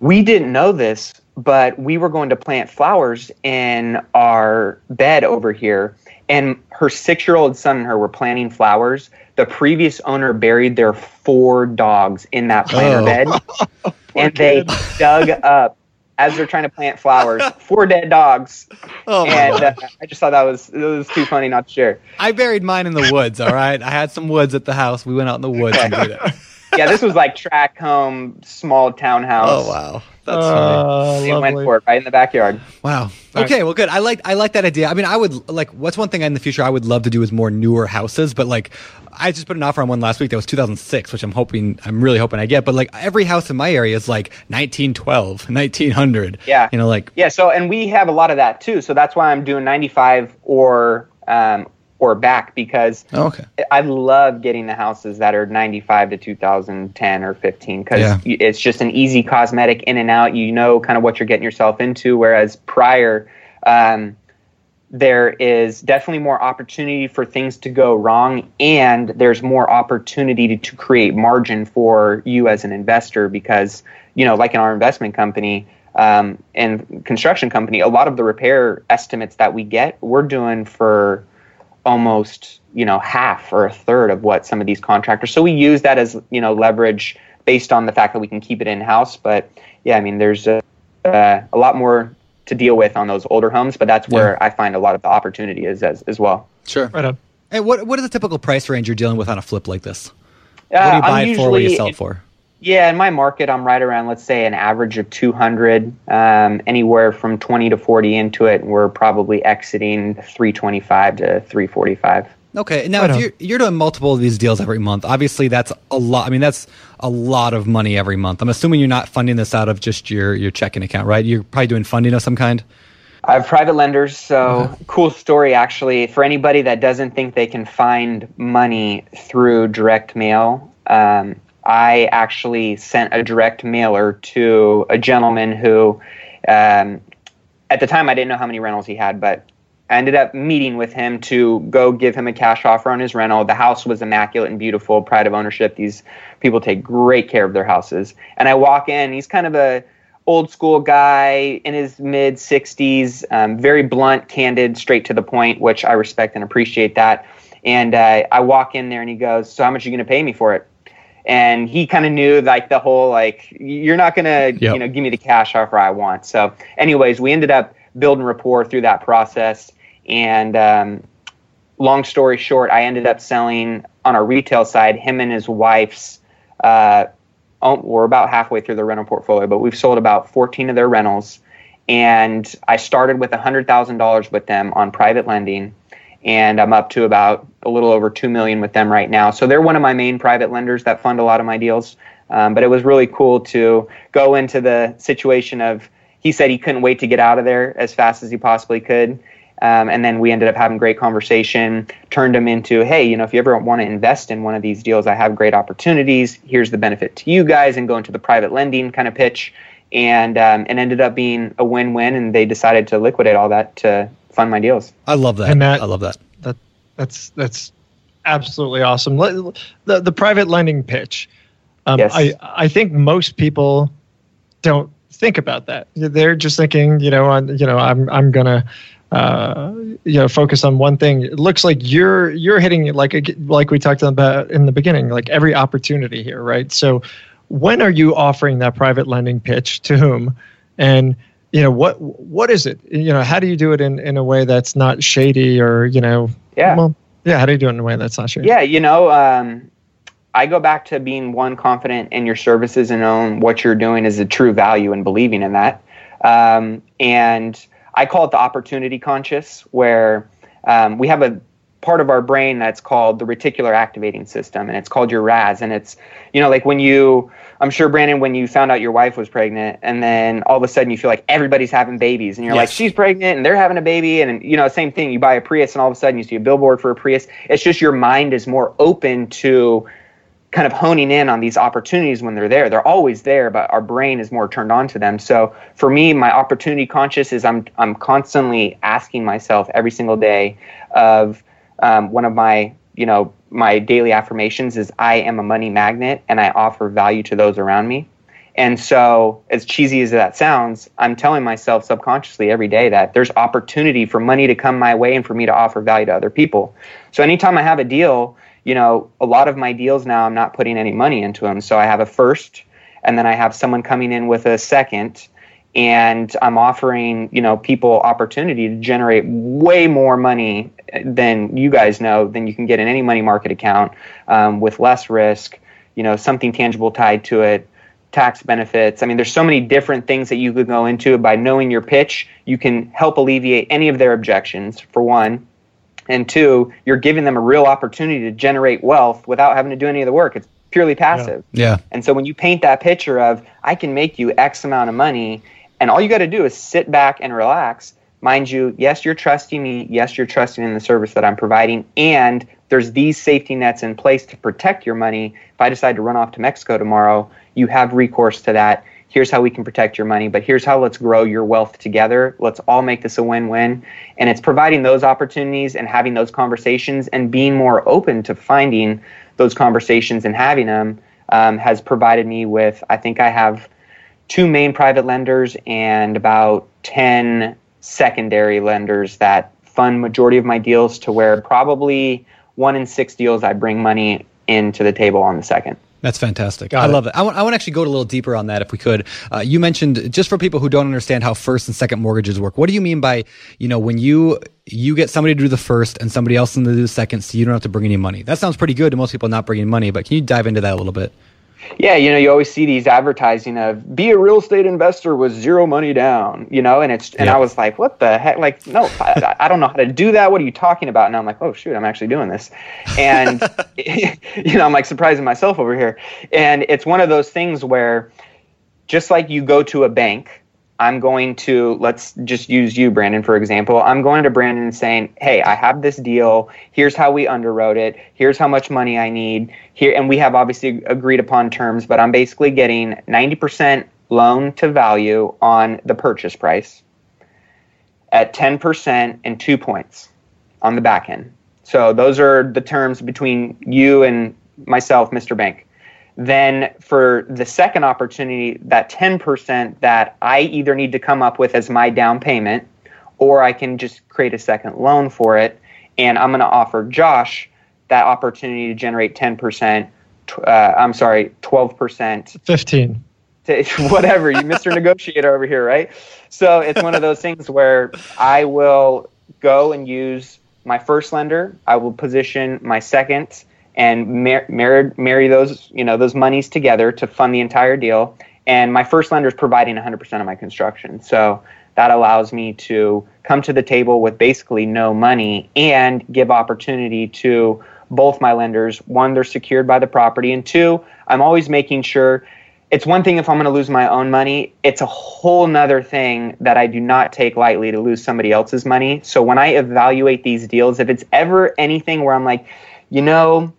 "We didn't know this, but we were going to plant flowers in our bed over here." And her 6-year-old son and her were planting flowers. The previous owner buried their 4 dogs in that planter bed. And they dug up, as they're trying to plant flowers, 4 dead dogs. I just thought that was too funny not to share. I buried mine in the woods, all right? I had some woods at the house. We went out in the woods and did it. Yeah, this was tract home, small townhouse. Oh, wow. That's funny. They went for it right in the backyard. Wow. Okay, well, good. I like that idea. I mean, I would what's one thing in the future I would love to do is more newer houses, but I just put an offer on one last week that was 2006, which I'm really hoping I get, but every house in my area is 1912, 1900. Yeah. Yeah, so and we have a lot of that too. So that's why I'm doing 95 or back, because I love getting the houses that are 95 to 2010 or 15 because it's just an easy cosmetic in and out. You know kind of what you're getting yourself into, whereas prior there is definitely more opportunity for things to go wrong, and there's more opportunity to create margin for you as an investor because, in our investment company, and construction company, a lot of the repair estimates that we get, we're doing for almost, half or a third of what some of these contractors. So we use that as, leverage based on the fact that we can keep it in-house. But, there's a lot more to deal with on those older homes, but that's where I find a lot of the opportunity is as well. Sure. Right on. And what is the typical price range you're dealing with on a flip like this? What do you buy it for? What do you sell it for? Yeah, in my market, I'm right around, let's say, an average of 200, anywhere from 20 to 40 into it. And we're probably exiting 325 to 345. Okay. Now, if you're doing multiple of these deals every month, obviously that's a lot. I mean, that's a lot of money every month. I'm assuming you're not funding this out of just your checking account, right? You're probably doing funding of some kind. I have private lenders, so cool story, actually. For anybody that doesn't think they can find money through direct mail, I actually sent a direct mailer to a gentleman who, at the time I didn't know how many rentals he had, but I ended up meeting with him to go give him a cash offer on his rental. The house was immaculate and beautiful, pride of ownership. These people take great care of their houses. And I walk in, he's kind of a old school guy in his mid-60s, very blunt, candid, straight to the point, which I respect and appreciate that. And I walk in there and he goes, "So how much are you going to pay me for it?" And he kind of knew like the whole like, "You're not going to give me the cash offer I want." So anyways, we ended up building rapport through that process. And long story short, I ended up selling on our retail side, him and his wife's, we're about halfway through their rental portfolio, but we've sold about 14 of their rentals. And I started with $100,000 with them on private lending. And I'm up to about a little over $2 million with them right now. So they're one of my main private lenders that fund a lot of my deals. But it was really cool to go into the situation of, he said he couldn't wait to get out of there as fast as he possibly could. And then we ended up having great conversation, turned him into, "Hey, if you ever want to invest in one of these deals, I have great opportunities. Here's the benefit to you guys," and go into the private lending kind of pitch. And it ended up being a win-win, and they decided to liquidate all that to fund my deals. I love that. Hey, Matt, I love that. That's absolutely awesome. The private lending pitch. Yes. I think most people don't think about that. They're just thinking, I'm gonna, focus on one thing. It looks like you're hitting like we talked about in the beginning, like every opportunity here, right? So, when are you offering that private lending pitch to whom, and what is it? How do you do it in a way that's not shady, or how do you do it in a way that's not shady? Yeah, I go back to being confident in your services and own what you're doing is a true value and believing in that. And I call it the opportunity conscious, where we have a part of our brain that's called the reticular activating system, and it's called your RAS. And it's, like when you, I'm sure, Brandon, when you found out your wife was pregnant, and then all of a sudden you feel like everybody's having babies, and you're like, she's pregnant and they're having a baby. And, same thing, you buy a Prius and all of a sudden you see a billboard for a Prius. It's just your mind is more open to kind of honing in on these opportunities when they're there. They're always there, but our brain is more turned on to them. So for me, my opportunity conscious is I'm constantly asking myself every single day of one of my, my daily affirmations is I am a money magnet and I offer value to those around me. And so as cheesy as that sounds, I'm telling myself subconsciously every day that there's opportunity for money to come my way and for me to offer value to other people. So anytime I have a deal, a lot of my deals now I'm not putting any money into them. So I have a first, and then I have someone coming in with a second, and I'm offering, people opportunity to generate way more money than you guys know, than you can get in any money market account, with less risk, something tangible tied to it, tax benefits. I mean, there's so many different things that you could go into. By knowing your pitch, you can help alleviate any of their objections, for one. And two, you're giving them a real opportunity to generate wealth without having to do any of the work. It's purely passive. Yeah. And so when you paint that picture of, I can make you X amount of money, and all you got to do is sit back and relax. Mind you, yes, you're trusting me. Yes, you're trusting in the service that I'm providing. And there's these safety nets in place to protect your money. If I decide to run off to Mexico tomorrow, you have recourse to that. Here's how we can protect your money, but here's how let's grow your wealth together. Let's all make this a win-win. And it's providing those opportunities and having those conversations and being more open to finding those conversations and having them has provided me with, I think I have 2 main private lenders and about 10 secondary lenders that fund majority of my deals, to where probably 1 in 6 deals I bring money into the table on the second. That's fantastic. I love it. I want to actually go a little deeper on that if we could. You mentioned, just for people who don't understand how first and second mortgages work, what do you mean by, you know, when you get somebody to do the first and somebody else to do the second, so you don't have to bring any money? That sounds pretty good to most people, not bringing money, but can you dive into that a little bit? Yeah, you know, you always see these advertising of be a real estate investor with zero money down, you know, and I was like, what the heck? Like, no, I don't know how to do that. What are you talking about? And I'm like, oh shoot, I'm actually doing this. And, you know, I'm like surprising myself over here. And it's one of those things where just like you go to a bank, I'm going to, let's just use you, Brandon, for example. I'm going to Brandon and saying, hey, I have this deal. Here's how we underwrote it. Here's how much money I need. Here, and we have obviously agreed upon terms, but I'm basically getting 90% loan to value on the purchase price at 10% and 2 points on the back end. So those are the terms between you and myself, Mr. Bank. Then for the second opportunity, that 10% that I either need to come up with as my down payment, or I can just create a second loan for it, and I'm going to offer Josh that opportunity to generate 10%, 12%. 15. To, whatever, you Mr. Negotiator over here, right? So it's one of those things where I will go and use my first lender, I will position my second, and marry those, you know, those monies together to fund the entire deal. And my first lender is providing 100% of my construction. So that allows me to come to the table with basically no money and give opportunity to both my lenders. One, they're secured by the property. And two, I'm always making sure it's one thing if I'm going to lose my own money. It's a whole nother thing that I do not take lightly to lose somebody else's money. So when I evaluate these deals, if it's ever anything where I'm like, you know,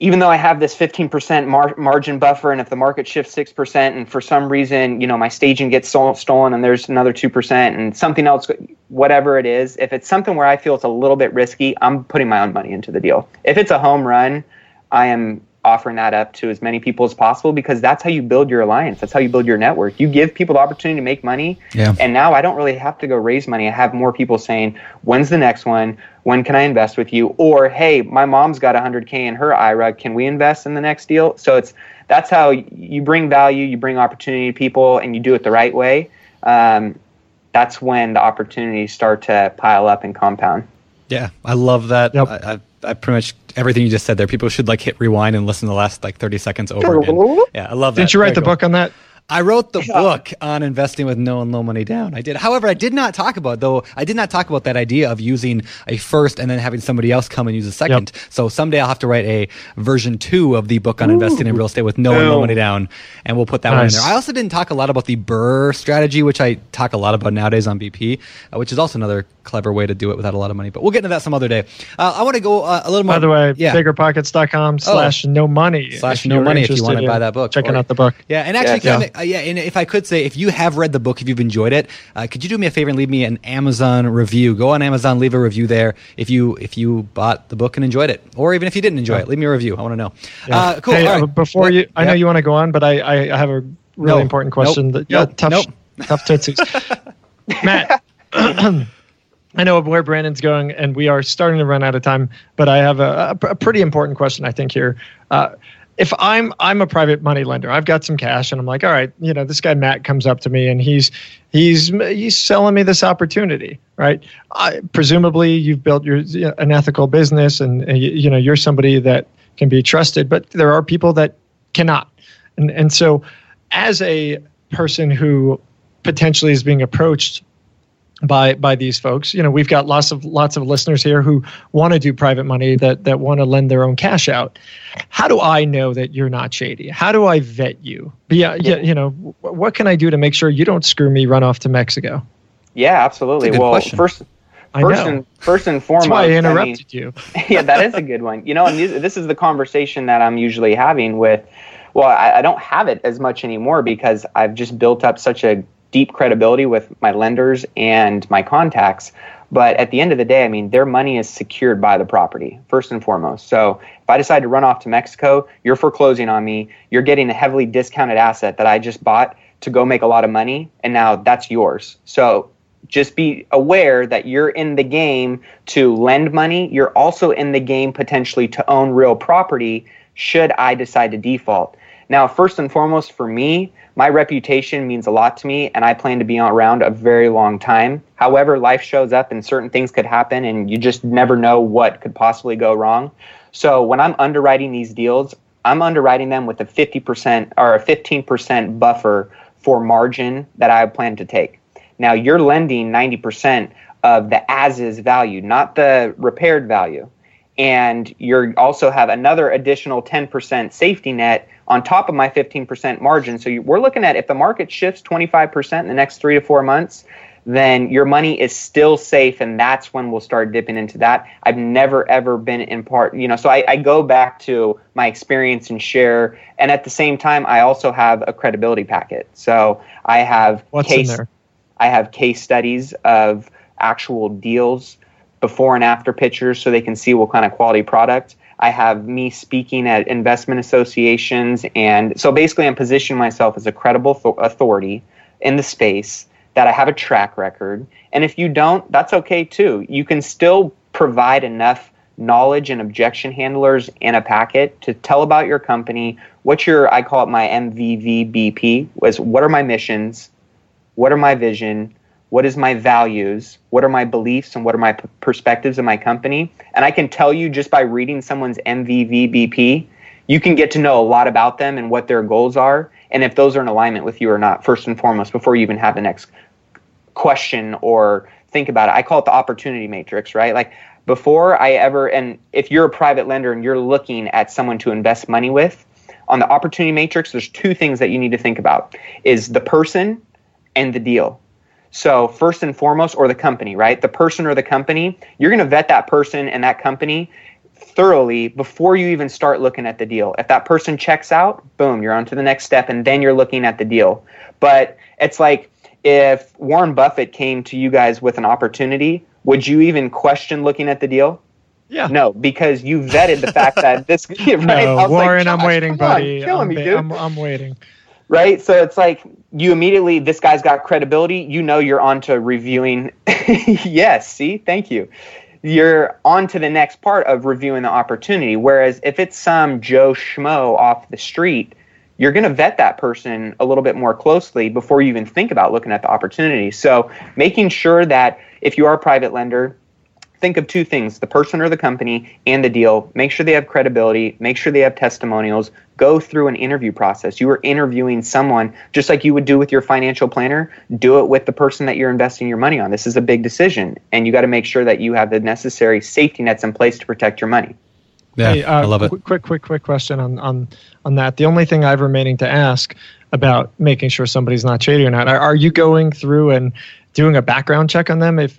even though I have this 15% margin buffer, and if the market shifts 6% and for some reason, you know, my staging gets stolen and there's another 2% and something else, whatever it is, if it's something where I feel it's a little bit risky, I'm putting my own money into the deal. If it's a home run, I am offering that up to as many people as possible, because that's how you build your alliance. That's how you build your network. You give people the opportunity to make money. Yeah. And now I don't really have to go raise money. I have more people saying, when's the next one? When can I invest with you? Or, hey, my mom's got 100K in her IRA. Can we invest in the next deal? So that's how you bring value, you bring opportunity to people, and you do it the right way. That's when the opportunities start to pile up and compound. Yeah, I love that. Yep. I pretty much everything you just said there. People should like hit rewind and listen to the last like 30 seconds over again. Yeah, I love that. Didn't you write the book on that? I wrote the book on investing with no and low money down. I did. However, I did not talk about that idea of using a first and then having somebody else come and use a second. Yep. So someday I'll have to write a version 2 of the book on investing in real estate with no and low money down, and we'll put that one in there. I also didn't talk a lot about the BRRRR strategy, which I talk a lot about nowadays on BP, which is also another clever way to do it without a lot of money. But we'll get into that some other day. I want to go a little more. By the way, biggerpockets.com/no money. /no money if you want to buy that book. Checking out the book. Yeah, and actually and if I could say, if you have read the book, if you've enjoyed it, could you do me a favor and leave me an Amazon review? Go on Amazon, leave a review there if you bought the book and enjoyed it. Or even if you didn't enjoy it, leave me a review. I want to know. Yeah. Cool. Hey, all right. I know you want to go on, but I have a really important question. Tough tootsies. Matt, I know where Brandon's going, and we are starting to run out of time, but I have a pretty important question, I think, here. If I'm a private money lender, I've got some cash, and I'm like, all right, you know, this guy Matt comes up to me, and he's selling me this opportunity, right? Presumably, you've built an ethical business, and you know, you're somebody that can be trusted, but there are people that cannot, and so as a person who potentially is being approached by these folks, you know, we've got lots of listeners here who want to do private money that want to lend their own cash out. How do I know that you're not shady? How do I vet you? You know, what can I do to make sure you don't screw me, run off to Mexico? Yeah, absolutely. Well, question. First and foremost, that's why I interrupted you. Yeah, that is a good one. You know, and this is the conversation that I'm usually having with. Well, I don't have it as much anymore because I've just built up such a deep credibility with my lenders and my contacts. But at the end of the day, I mean, their money is secured by the property, first and foremost. So if I decide to run off to Mexico, you're foreclosing on me. You're getting a heavily discounted asset that I just bought to go make a lot of money, and now that's yours. So just be aware that you're in the game to lend money. You're also in the game potentially to own real property should I decide to default. Now, first and foremost, for me, my reputation means a lot to me, and I plan to be around a very long time. However, life shows up and certain things could happen, and you just never know what could possibly go wrong. So when I'm underwriting these deals, I'm underwriting them with a 50% or a 15% buffer for margin that I plan to take. Now, you're lending 90% of the as-is value, not the repaired value. And you also have another additional 10% safety net on top of my 15% margin. So we're looking at, if the market shifts 25% in the next 3 to 4 months, then your money is still safe, and that's when we'll start dipping into that. I've never, ever been in part, so I go back to my experience and share. And at the same time, I also have a credibility packet. So I have case studies of actual deals, before and after pictures, so they can see what kind of quality product. I have me speaking at investment associations. And so basically I'm positioning myself as a credible authority in the space, that I have a track record. And if you don't, that's okay too. You can still provide enough knowledge and objection handlers in a packet to tell about your company. What's your, I call it my MVVBP, was what are my missions? What are my vision? What is my values? What are my beliefs? And what are my perspectives in my company? And I can tell you, just by reading someone's MVVBP, you can get to know a lot about them and what their goals are, and if those are in alignment with you or not, first and foremost, before you even have the next question or think about it. I call it the opportunity matrix, right? Like, before I ever, and if you're a private lender and you're looking at someone to invest money with, on the opportunity matrix, there's two things that you need to think about, is the person and the deal. So first and foremost, or the company, right? The person or the company, you're going to vet that person and that company thoroughly before you even start looking at the deal. If that person checks out, boom, you're on to the next step, and then you're looking at the deal. But it's like, if Warren Buffett came to you guys with an opportunity, would you even question looking at the deal? Yeah. No, because you vetted the fact that this, right? No, Warren, like, I'm waiting, buddy. Killing me, dude. I'm waiting. Right? So it's like, you immediately, this guy's got credibility. You know you're on to reviewing. Yes, see? Thank you. You're on to the next part of reviewing the opportunity. Whereas if it's some Joe Schmo off the street, you're going to vet that person a little bit more closely before you even think about looking at the opportunity. So making sure that if you are a private lender, think of two things, the person or the company and the deal. Make sure they have credibility. Make sure they have testimonials. Go through an interview process. You are interviewing someone just like you would do with your financial planner. Do it with the person that you're investing your money on. This is a big decision, and you got to make sure that you have the necessary safety nets in place to protect your money. Yeah, hey, I love it. Quick question on that. The only thing I have remaining to ask about making sure somebody's not shady or not, are you going through and doing a background check on them if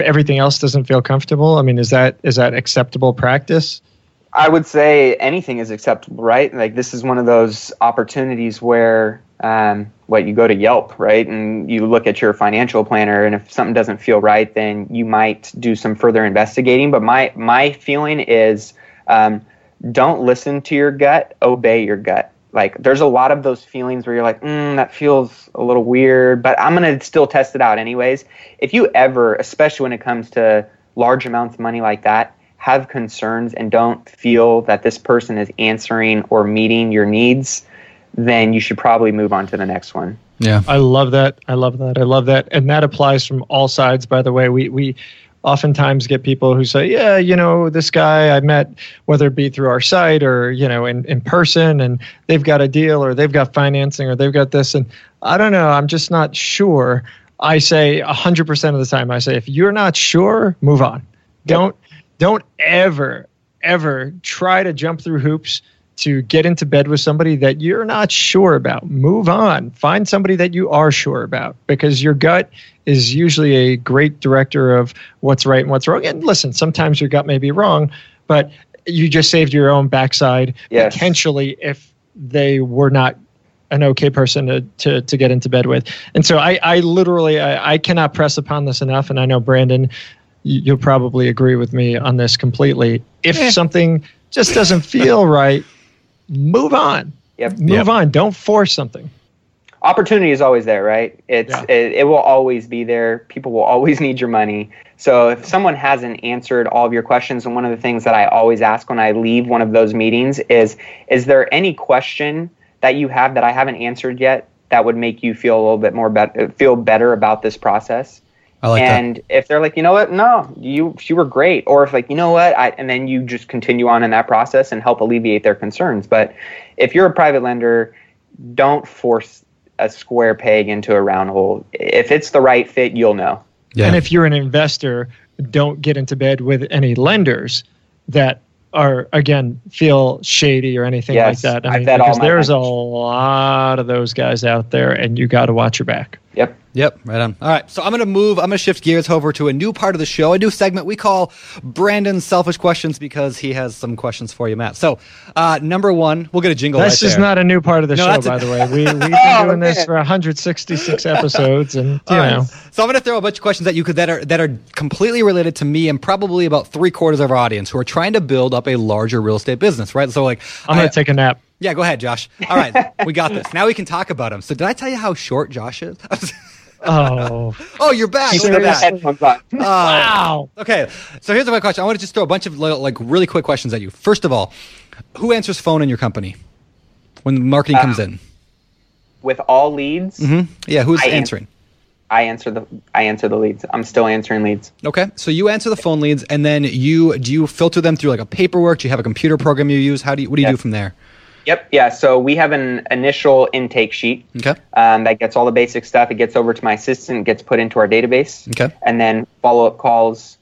everything else doesn't feel comfortable? I mean, is that acceptable practice? I would say anything is acceptable, right? Like, this is one of those opportunities where you go to Yelp, right? And you look at your financial planner, and if something doesn't feel right, then you might do some further investigating. But my feeling is, don't listen to your gut, obey your gut. Like, there's a lot of those feelings where you're like, that feels a little weird, but I'm going to still test it out anyways. If you ever, especially when it comes to large amounts of money like that, have concerns and don't feel that this person is answering or meeting your needs, then you should probably move on to the next one. Yeah. I love that. And that applies from all sides, by the way. We oftentimes get people who say, yeah, this guy I met, whether it be through our site or, in person, and they've got a deal or they've got financing or they've got this. And I don't know, I'm just not sure. I say 100% of the time, I say, if you're not sure, move on. Don't ever try to jump through hoops to get into bed with somebody that you're not sure about. Move on. Find somebody that you are sure about, because your gut is usually a great director of what's right and what's wrong. And listen, sometimes your gut may be wrong, but you just saved your own backside. Yes. Potentially, if they were not an okay person to get into bed with. And so I literally cannot press upon this enough. And I know, Brandon, you'll probably agree with me on this completely. If something just doesn't feel right, move on. Yep. Move on. Don't force something. opportunity is always there, right? It will always be there. People will always need your money. So if someone hasn't answered all of your questions, and one of the things that I always ask when I leave one of those meetings is there any question that you have that I haven't answered yet that would make you feel a little bit more feel better about this process? I like and that. If they're like, you know what, no, you were great, or if like, you know what, and then you just continue on in that process and help alleviate their concerns. But if you're a private lender, don't force a square peg into a round hole. If it's the right fit, you'll know. Yeah. And if you're an investor, don't get into bed with any lenders that are, again, feel shady or anything like that. I mean, because there's a lot of those guys out there, and you got to watch your back. Yep, right on. All right, so I'm going to shift gears over to a new part of the show, a new segment we call Brandon's Selfish Questions, because he has some questions for you, Matt. So, number one, we'll get a jingle right there. This is not a new part of the show, by the way. We've been doing this for 166 episodes, and you know. So I'm going to throw a bunch of questions at you that are completely related to me and probably about three-quarters of our audience who are trying to build up a larger real estate business, right? So, like, I'm going to take a nap. Yeah, go ahead, Josh. All right, we got this. Now we can talk about him. So did I tell you how short Josh is? Oh, you're back. Wow. Okay, so here's my question. I want to just throw a bunch of like really quick questions at you. First of all, who answers phone in your company when marketing comes in? With all leads? Mm-hmm. Yeah, who's answering? I answer the leads. I'm still answering leads. Okay. So you answer the phone leads, and then do you filter them through like a paperwork? Do you have a computer program you use? What do you do from there? Yep. Yeah. So we have an initial intake sheet that gets all the basic stuff. It gets over to my assistant, gets put into our database, and then follow-up calls,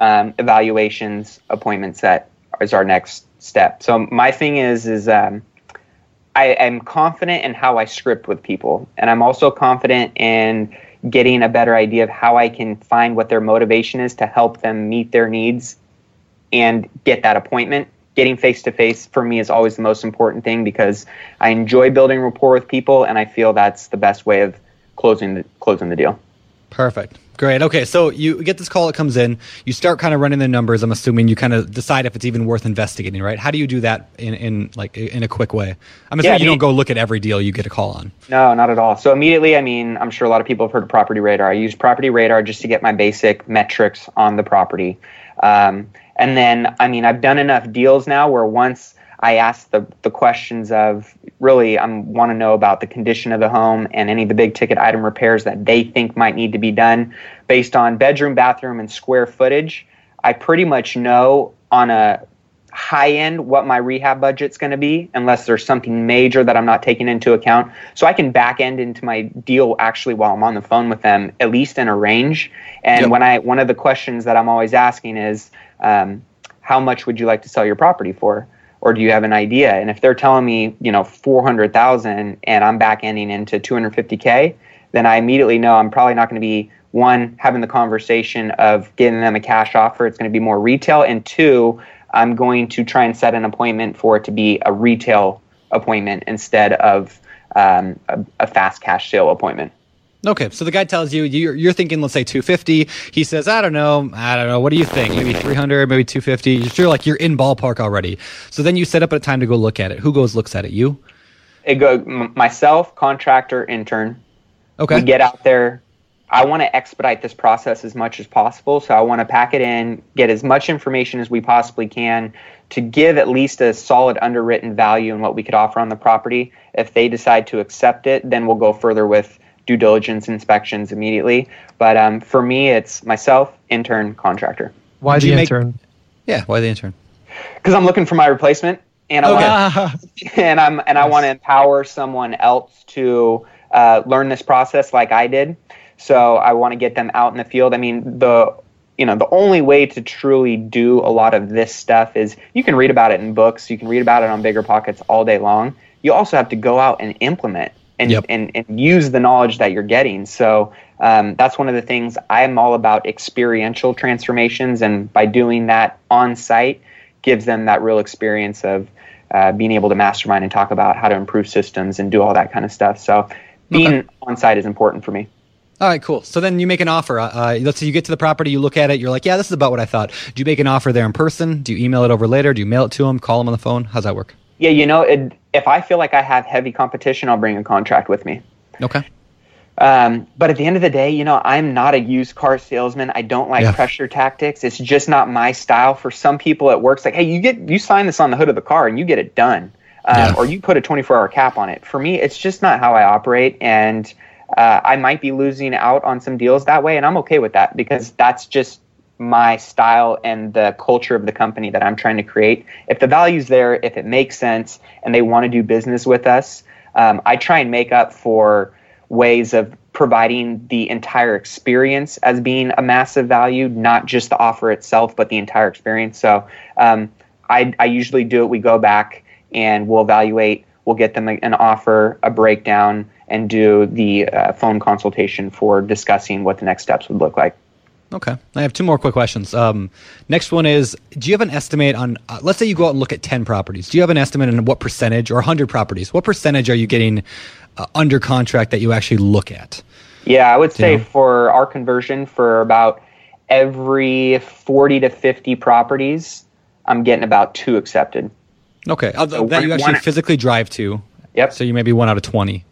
evaluations, appointment set is our next step. So my thing is I am confident in how I script with people, and I'm also confident in getting a better idea of how I can find what their motivation is to help them meet their needs and get that appointment. Getting face-to-face for me is always the most important thing, because I enjoy building rapport with people, and I feel that's the best way of closing the deal. Perfect. Great. Okay, so you get this call, it comes in. You start kind of running the numbers, I'm assuming. You kind of decide if it's even worth investigating, right? How do you do that in a quick way? I'm assuming you don't go look at every deal you get a call on. No, not at all. So immediately, I mean, I'm sure a lot of people have heard of Property Radar. I use Property Radar just to get my basic metrics on the property. And then, I mean, I've done enough deals now where once I ask the questions of really, I want to know about the condition of the home and any of the big ticket item repairs that they think might need to be done based on bedroom, bathroom, and square footage. I pretty much know on a high end what my rehab budget's going to be, unless there's something major that I'm not taking into account. So I can back end into my deal actually while I'm on the phone with them, at least in a range. And one of the questions that I'm always asking is, how much would you like to sell your property for? Or do you have an idea? And if they're telling me, you know, $400,000 and I'm back ending into $250K, then I immediately know I'm probably not going to be, one, having the conversation of getting them a cash offer. It's going to be more retail. And two, I'm going to try and set an appointment for it to be a retail appointment instead of a fast cash sale appointment. Okay, so the guy tells you, you're thinking, let's say 250. He says, I don't know. What do you think? Maybe 300, maybe 250. You're like you're in ballpark already. So then you set up a time to go look at it. Who goes looks at it? You? It go myself, contractor, intern. Okay. We get out there. I want to expedite this process as much as possible, so I want to pack it in, get as much information as we possibly can to give at least a solid underwritten value in what we could offer on the property. If they decide to accept it, then we'll go further with due diligence inspections immediately. But for me, it's myself, intern, contractor. Why the intern? Yeah, why the intern? Because I'm looking for my replacement, and I want to empower someone else to learn this process like I did. So I want to get them out in the field. I mean, the only way to truly do a lot of this stuff is you can read about it in books, you can read about it on BiggerPockets all day long. You also have to go out and implement and use the knowledge that you're getting. So that's one of the things I'm all about, experiential transformations, and by doing that on site gives them that real experience of being able to mastermind and talk about how to improve systems and do all that kind of stuff. So being on site is important for me. All right, cool. So then you make an offer. Let's say you get to the property, you look at it, you're like, yeah, this is about what I thought. Do you make an offer there in person? Do you email it over later? Do you mail it to them? Call them on the phone? How's that work? Yeah, you know, if I feel like I have heavy competition, I'll bring a contract with me. Okay. But at the end of the day, you know, I'm not a used car salesman. I don't like pressure tactics. It's just not my style. For some people, it works like, hey, you sign this on the hood of the car and you get it done, or you put a 24-hour cap on it. For me, it's just not how I operate, and I might be losing out on some deals that way, and I'm okay with that because that's just my style and the culture of the company that I'm trying to create. If the value's there, if it makes sense, and they want to do business with us, I try and make up for ways of providing the entire experience as being a massive value, not just the offer itself, but the entire experience. So I usually do it. We go back and we'll evaluate. We'll get them an offer, a breakdown, and do the phone consultation for discussing what the next steps would look like. Okay. I have two more quick questions. Next one is, do you have an estimate on, let's say you go out and look at 10 properties. Do you have an estimate on what percentage, or 100 properties, what percentage are you getting under contract that you actually look at? Yeah, I would say for our conversion, for about every 40 to 50 properties, I'm getting about 2 accepted. Okay. So that you actually physically drive to. Yep. So you may be 1 out of 20.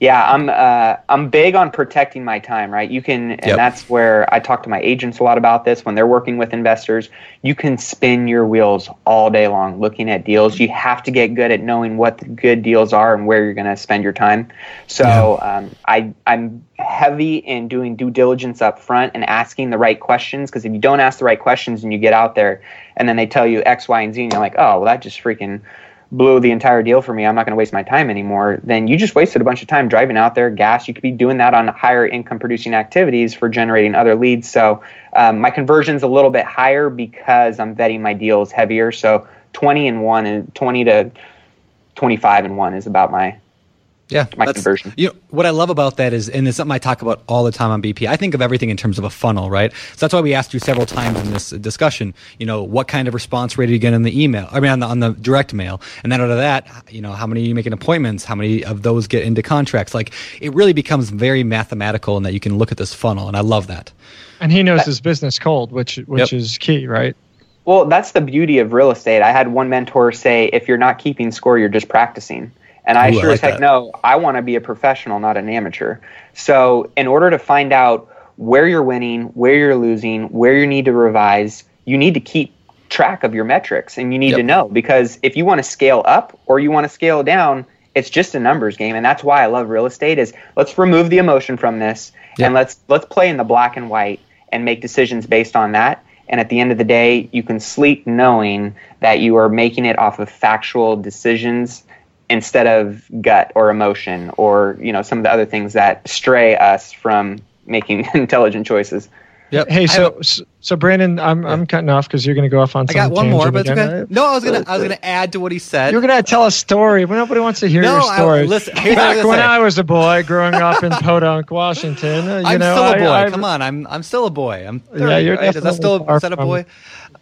Yeah, I'm big on protecting my time, right? You can, and that's where I talk to my agents a lot about this when they're working with investors. You can spin your wheels all day long looking at deals. You have to get good at knowing what the good deals are and where you're going to spend your time. So I'm heavy in doing due diligence up front and asking the right questions, because if you don't ask the right questions and you get out there and then they tell you X, Y, and Z, and you're like, oh, well, that just freaking blew the entire deal for me, I'm not going to waste my time anymore, then you just wasted a bunch of time driving out there, gas. You could be doing that on higher income producing activities for generating other leads. So my conversion's a little bit higher because I'm vetting my deals heavier. So 20 to 25 and 1 is about my conversion. You know, what I love about that is, and it's something I talk about all the time on BP, I think of everything in terms of a funnel, right? So that's why we asked you several times in this discussion, you know, what kind of response rate are you getting on the email? I mean, on the direct mail. And then out of that, you know, how many are you making appointments? How many of those get into contracts? Like, it really becomes very mathematical in that you can look at this funnel, and I love that. And he knows his business cold, which is key, right? Well, that's the beauty of real estate. I had one mentor say, if you're not keeping score, you're just practicing. And I sure as heck know, I want to be a professional, not an amateur. So in order to find out where you're winning, where you're losing, where you need to revise, you need to keep track of your metrics, and you need to know, because if you want to scale up or you want to scale down, it's just a numbers game. And that's why I love real estate, is let's remove the emotion from this and let's play in the black and white and make decisions based on that. And at the end of the day, you can sleep knowing that you are making it off of factual decisions instead of gut or emotion or, you know, some of the other things that stray us from making intelligent choices. Yep. Hey, so Brandon, I'm cutting off because you're going to go off on something. I got one more, but it's okay. No, I was going to add to what he said. You're going to tell a story. Nobody wants to hear your story. Listen, back when I was a boy growing up in Podunk, Washington, I'm still a boy. Come on, I'm still a boy. I'm 30, you're right? Is that still a boy?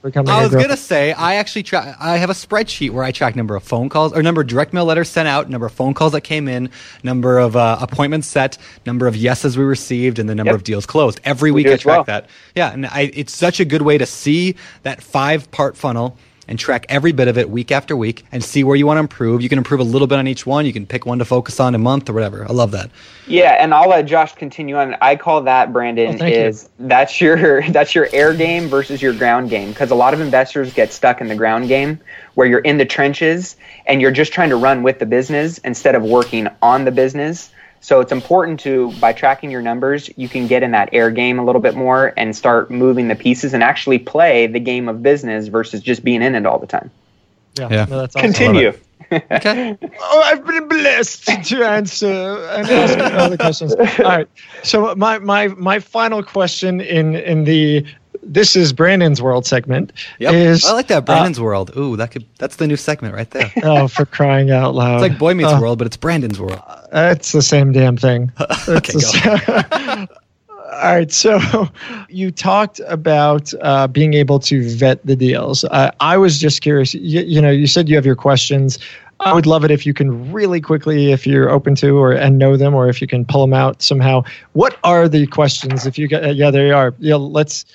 I was going to say, I have a spreadsheet where I track number of phone calls, or number of direct mail letters sent out, number of phone calls that came in, number of appointments set, number of yeses we received, and the number of deals closed. Every week I track that. Yeah, and it's such a good way to see that 5-part funnel and track every bit of it week after week and see where you want to improve. You can improve a little bit on each one. You can pick one to focus on a month or whatever. I love that. Yeah, and I'll let Josh continue on. I call that, Brandon, that's your air game versus your ground game, because a lot of investors get stuck in the ground game where you're in the trenches and you're just trying to run with the business instead of working on the business. So it's important to, by tracking your numbers, you can get in that air game a little bit more and start moving the pieces and actually play the game of business versus just being in it all the time. Yeah. No, that's awesome. Continue. Okay. I've been blessed to answer and ask other questions. All right. So my final question in the This is Brandon's World segment. Yep. I like that, Brandon's World. Ooh, that's the new segment right there. Oh, for crying out loud. It's like Boy Meets World, but it's Brandon's World. It's the same damn thing. Okay, go. All right, so you talked about being able to vet the deals. I was just curious. You said you have your questions. I would love it if you can really quickly, if you're open to and know them, or if you can pull them out somehow. What are the questions? If you get, they are. Yeah, let's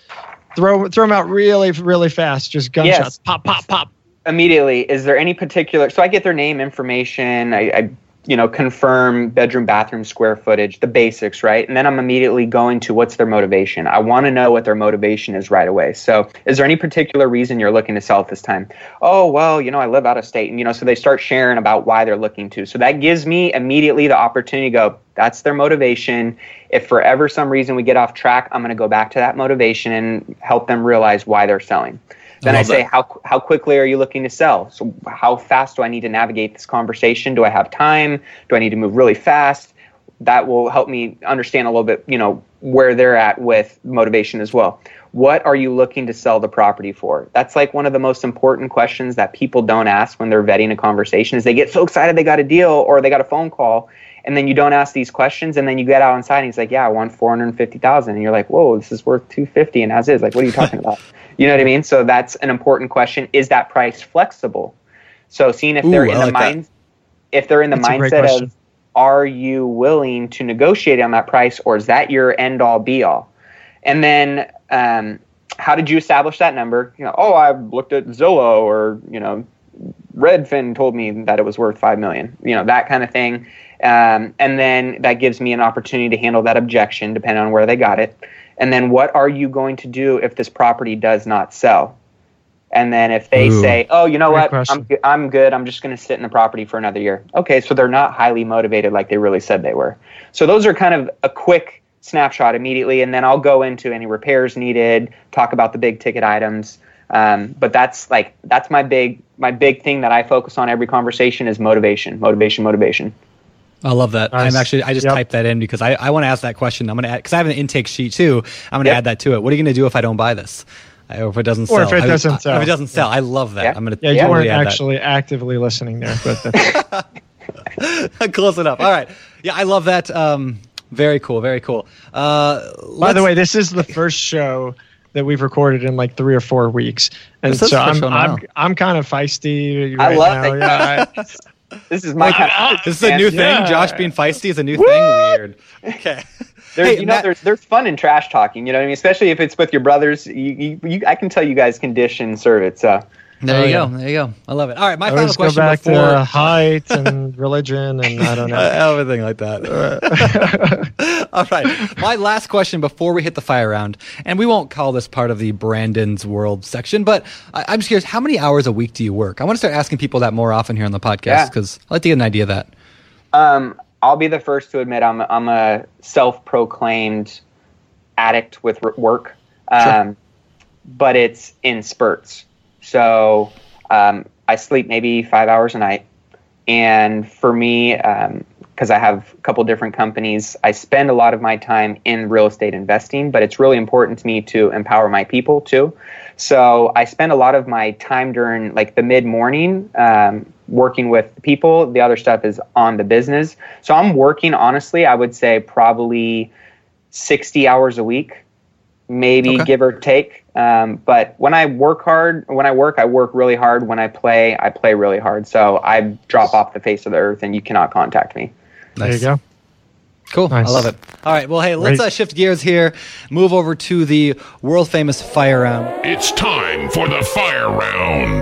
throw them out really, really fast. Just gunshots. Yes. Pop, pop, pop. Immediately. Is there any particular? So I get their name, information. I you know, confirm bedroom, bathroom, square footage, the basics, right? And then I'm immediately going to what's their motivation. I want to know what their motivation is right away. So is there any particular reason you're looking to sell at this time? Oh, well, you know, I live out of state. And, you know, so they start sharing about why they're looking to. So that gives me immediately the opportunity to go, that's their motivation. If for ever some reason we get off track, I'm going to go back to that motivation and help them realize why they're selling. Then I say, how quickly are you looking to sell? So how fast do I need to navigate this conversation? Do I have time? Do I need to move really fast? That will help me understand a little bit, you know, where they're at with motivation as well. What are you looking to sell the property for? That's like one of the most important questions that people don't ask when they're vetting a conversation, is they get so excited they got a deal or they got a phone call, and then you don't ask these questions, and then you get out on site, and he's like, yeah, I won $450,000. And you're like, whoa, this is worth $250,000 and as is. Like, what are you talking about? You know what I mean? So that's an important question. Is that price flexible? So seeing if they're mindset of, are you willing to negotiate on that price, or is that your end-all, be-all? And then how did you establish that number? You know, oh, I've looked at Zillow, or, you know, Redfin told me that it was worth $5 million, you know, that kind of thing. And then that gives me an opportunity to handle that objection depending on where they got it. And then what are you going to do if this property does not sell? And then if they say, oh, you know what, I'm good. I'm just going to sit in the property for another year. Okay, so they're not highly motivated like they really said they were. So those are kind of a quick snapshot immediately. And then I'll go into any repairs needed, talk about the big ticket items. But that's my big thing that I focus on every conversation is motivation. I love that. Nice. I just typed that in because I want to ask that question. I'm going to add, because I have an intake sheet too. I'm going to add that to it. What are you going to do if I don't buy this? Or if it doesn't sell. If it doesn't sell, I love that. Yeah. I'm going to. Yeah, you weren't actually actively listening there, but close enough. All right. Yeah, I love that. Very cool. By the way, this is the first show that we've recorded in like 3 or 4 weeks, and so I'm kind of feisty. I love it. This is my kind of this is a new thing. Yeah. Josh being feisty is a new thing. Weird. Okay. There's fun in trash talking. You know what I mean? Especially if it's with your brothers. I can tell you guys condition serve it. So there you go. I love it. All right, my final question before height and religion and I don't know everything like that. All right, my last question before we hit the fire round, and we won't call this part of the Brandon's World section, but I'm just curious, how many hours a week do you work? I want to start asking people that more often here on the podcast because I like to get an idea of that. I'll be the first to admit I'm a self-proclaimed addict with work, but it's in spurts. So I sleep maybe 5 hours a night. And for me, because I have a couple different companies, I spend a lot of my time in real estate investing, but it's really important to me to empower my people too. So I spend a lot of my time during like the mid-morning working with people. The other stuff is on the business. So I'm working, honestly, I would say probably 60 hours a week. Give or take. But when I work hard, I work really hard. When I play really hard. So I drop off the face of the earth and you cannot contact me. Nice. There you go. Cool. Nice. I love it. All right. Well, hey, let's shift gears here. Move over to the world famous fire round. It's time for the fire round.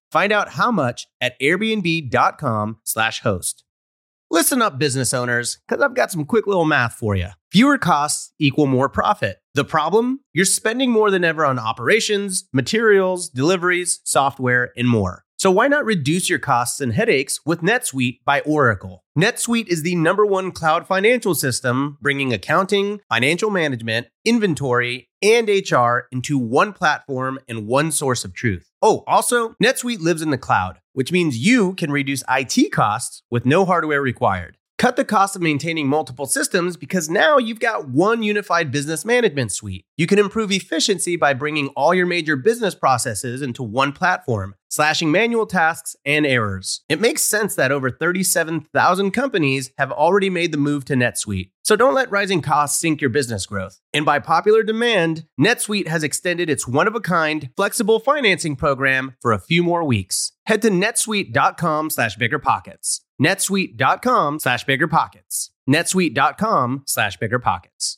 Find out how much at airbnb.com/host. Listen up, business owners, because I've got some quick little math for you. Fewer costs equal more profit. The problem? You're spending more than ever on operations, materials, deliveries, software, and more. So why not reduce your costs and headaches with NetSuite by Oracle? NetSuite is the #1 cloud financial system, bringing accounting, financial management, inventory, and HR into one platform and one source of truth. Oh, also, NetSuite lives in the cloud, which means you can reduce IT costs with no hardware required. Cut the cost of maintaining multiple systems because now you've got one unified business management suite. You can improve efficiency by bringing all your major business processes into one platform, slashing manual tasks and errors. It makes sense that over 37,000 companies have already made the move to NetSuite. So don't let rising costs sink your business growth. And by popular demand, NetSuite has extended its one-of-a-kind flexible financing program for a few more weeks. Head to netsuite.com/biggerpockets. NetSuite.com/biggerpockets. NetSuite.com/biggerpockets.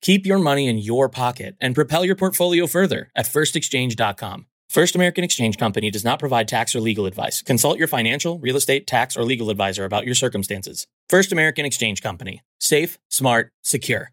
Keep your money in your pocket and propel your portfolio further at firstexchange.com. First American Exchange Company does not provide tax or legal advice. Consult your financial, real estate, tax, or legal advisor about your circumstances. First American Exchange Company. Safe, smart, secure.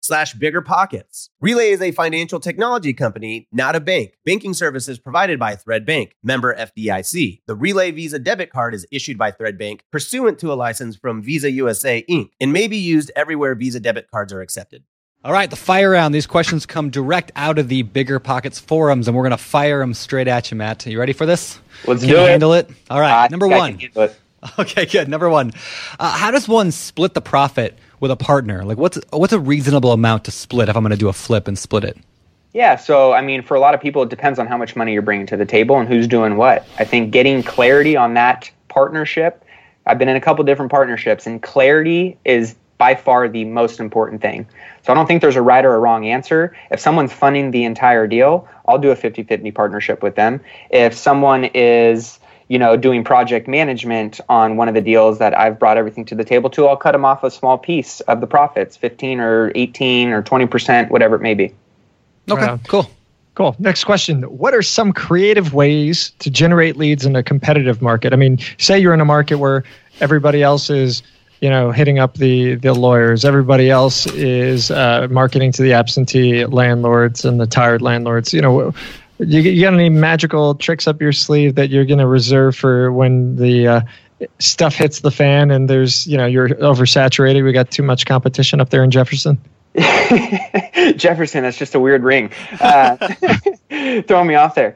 Relay is a financial technology company, not a bank. Banking services provided by Thread Bank, member FDIC. The Relay Visa debit card is issued by Thread Bank pursuant to a license from Visa USA Inc. and may be used everywhere Visa debit cards are accepted. All right, the fire round. These questions come direct out of the Bigger Pockets forums, and we're going to fire them straight at you, Matt. Are you ready for this? Let's do it. Can you handle it? All right, number one. Okay, good. Number one. How does one split the profit with a partner? Like, what's a reasonable amount to split if I'm going to do a flip and split it? Yeah, so, I mean, for a lot of people, it depends on how much money you're bringing to the table and who's doing what. I think getting clarity on that partnership. I've been in a couple different partnerships, and clarity is by far the most important thing. So I don't think there's a right or a wrong answer. If someone's funding the entire deal, I'll do a 50-50 partnership with them. If someone is, doing project management on one of the deals that I've brought everything to the table to, I'll cut them off a small piece of the profits, 15 or 18 or 20%, whatever it may be. Okay, Cool. Next question. What are some creative ways to generate leads in a competitive market? I mean, say you're in a market where everybody else is hitting up the lawyers. Everybody else is marketing to the absentee landlords and the tired landlords. You got any magical tricks up your sleeve that you're going to reserve for when the stuff hits the fan and there's, you're oversaturated. We got too much competition up there in Jefferson. Jefferson, that's just a weird ring. Throw me off there.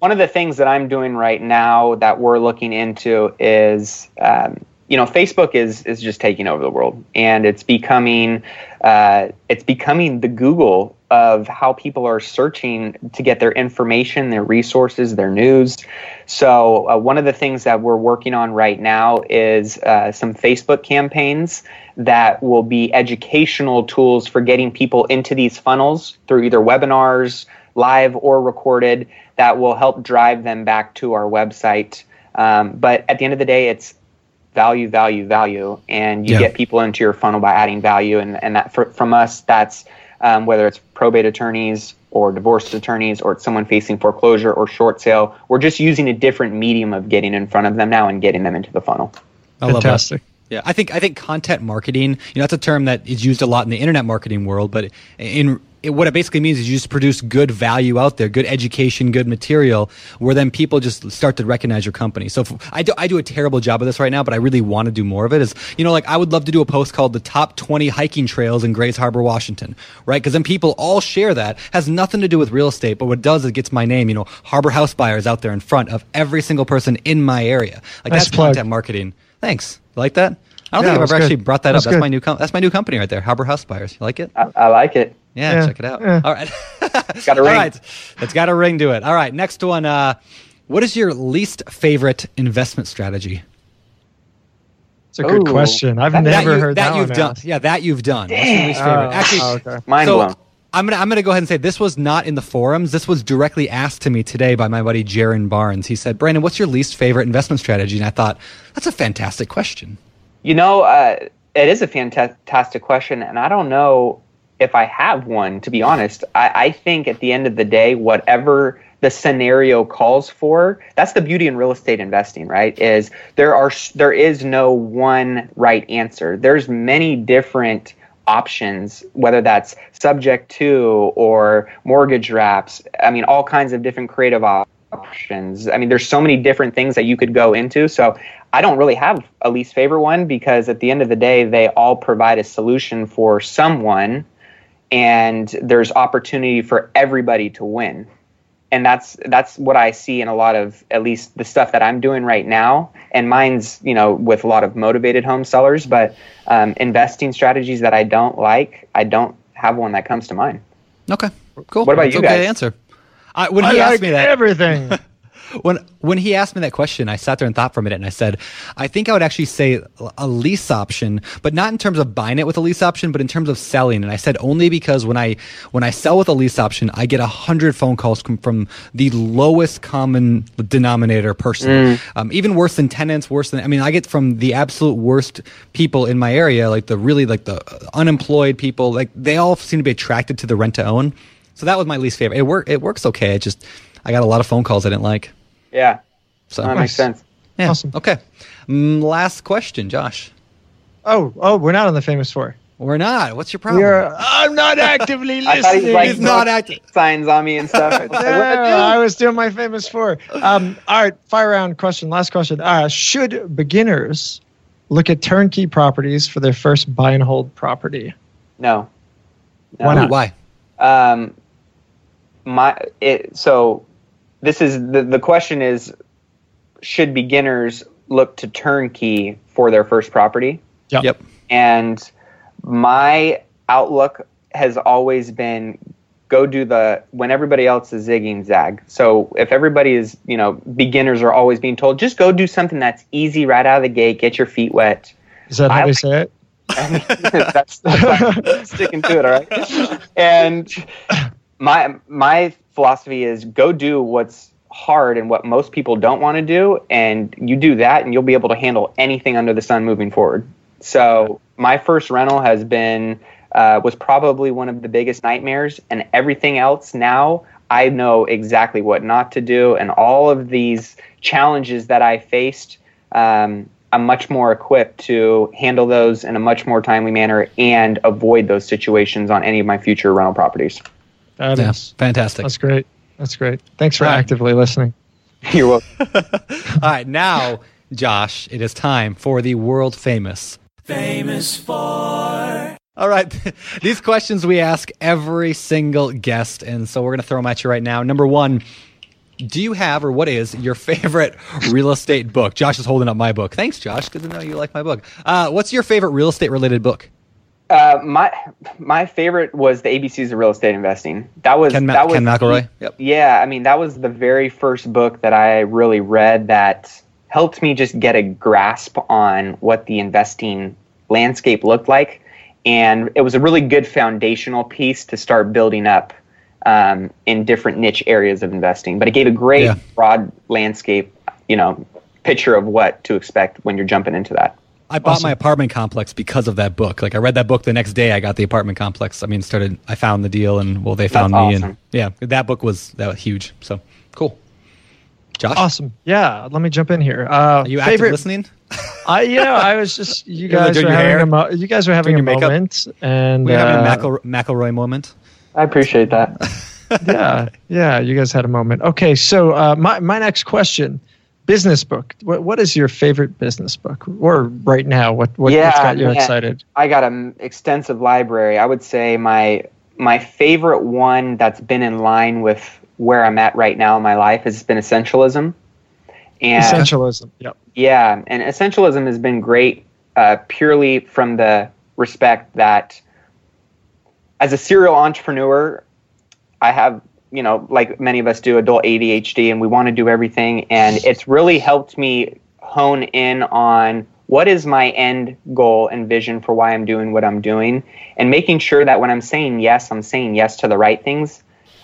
One of the things that I'm doing right now that we're looking into is, Facebook is just taking over the world, and it's becoming the Google of how people are searching to get their information, their resources, their news. So one of the things that we're working on right now is some Facebook campaigns that will be educational tools for getting people into these funnels through either webinars, live or recorded, that will help drive them back to our website. But at the end of the day, it's value, value, value. And you get people into your funnel by adding value. And that from us, that's whether it's probate attorneys or divorce attorneys or it's someone facing foreclosure or short sale. We're just using a different medium of getting in front of them now and getting them into the funnel. Fantastic. Yeah, I think content marketing, that's a term that is used a lot in the internet marketing world, but what it basically means is you just produce good value out there, good education, good material, where then people just start to recognize your company. So I do a terrible job of this right now, but I really want to do more of it. Is I would love to do a post called the top 20 hiking trails in Grays Harbor, Washington, right? Because then people all share that. Has nothing to do with real estate, but what it does is it gets my name, Harbor House Buyers out there in front of every single person in my area. Like nice that's plug. Content marketing. Thanks. Like that? I don't think I've ever actually brought that up. That's my new company right there, Harbor House Buyers. You like it? I like it. Yeah, check it out. Yeah. All right. It's got a ring. All right. It's got a ring to it. All right, next one. What is your least favorite investment strategy? It's a good question. I've never heard that you've done. Yeah, that you've done. What's your least favorite? Actually, mind blown. I'm gonna go ahead and say this was not in the forums. This was directly asked to me today by my buddy Jaron Barnes. He said, "Brandon, what's your least favorite investment strategy?" And I thought, that's a fantastic question. It is a fantastic question, and I don't know if I have one, to be honest. I think at the end of the day, whatever the scenario calls for, that's the beauty in real estate investing, right? Is there is no one right answer. There's many different options, whether that's subject to or mortgage wraps, all kinds of different creative options. There's so many different things that you could go into. So I don't really have a least favorite one because at the end of the day, they all provide a solution for someone and there's opportunity for everybody to win. And that's what I see in a lot of, at least the stuff that I'm doing right now. And mine's, with a lot of motivated home sellers, but investing strategies that I don't like, I don't have one that comes to mind. Okay, cool. What about you guys? Answer. When he asked me that, everything. When he asked me that question, I sat there and thought for a minute, and I said, I think I would actually say a lease option, but not in terms of buying it with a lease option, but in terms of selling. And I said only because when I sell with a lease option, I get 100 phone calls from the lowest common denominator person, even worse than tenants, I get from the absolute worst people in my area, like the unemployed people, like they all seem to be attracted to the rent to own. So that was my least favorite. It works okay. I got a lot of phone calls I didn't like. Yeah. So that makes sense. Yeah. Awesome. Okay. Last question, Josh. Oh, we're not on the famous four. We're not. What's your problem? I'm not actively listening. I thought he's not active. Signs on me and stuff. I was doing my famous four. All right. Fire round question. Last question. Should beginners look at turnkey properties for their first buy and hold property? No. Why not? Why? This is the question is, should beginners look to turnkey for their first property? Yep. And my outlook has always been when everybody else is zigging zag. So if everybody is, beginners are always being told, just go do something that's easy right out of the gate, get your feet wet. Is that how they say it? That's sticking to it, all right? And my philosophy is go do what's hard and what most people don't want to do, and you do that and you'll be able to handle anything under the sun moving forward. So my first rental has been was probably one of the biggest nightmares, and everything else now I know exactly what not to do, and all of these challenges that I faced, I'm much more equipped to handle those in a much more timely manner and avoid those situations on any of my future rental properties. That is fantastic. That's great. Thanks for actively listening. You're welcome. All right. Now, Josh, it is time for the world famous for. All right. These questions we ask every single guest. And so we're going to throw them at you right now. Number one, do you have, or what is your favorite real estate book? Josh is holding up my book. Thanks, Josh. Good to know you like my book. What's your favorite real estate related book? My favorite was the ABCs of Real Estate Investing. That was Ken McElroy. Yep. Yeah, I mean, that was the very first book that I really read that helped me just get a grasp on what the investing landscape looked like, and it was a really good foundational piece to start building up in different niche areas of investing. But it gave a great broad landscape, picture of what to expect when you're jumping into that. I bought my apartment complex because of that book. Like, I read that book the next day, I got the apartment complex. I mean, I found the deal, and they found me. Awesome. And that book was huge. So cool. Josh? Awesome. Yeah. Let me jump in here. Are you active listening? I was just, you guys were having a moment. And we were having a McElroy moment. I appreciate that. Yeah. You guys had a moment. Okay. So my next question. Business book. What is your favorite business book? Or right now, what's got you excited? I got an extensive library. I would say my favorite one that's been in line with where I'm at right now in my life has been Essentialism. And Essentialism, yep. Yeah, and Essentialism has been great purely from the respect that as a serial entrepreneur, I have like many of us do, adult ADHD, and we want to do everything. And it's really helped me hone in on what is my end goal and vision for why I'm doing what I'm doing, and making sure that when I'm saying yes to the right things,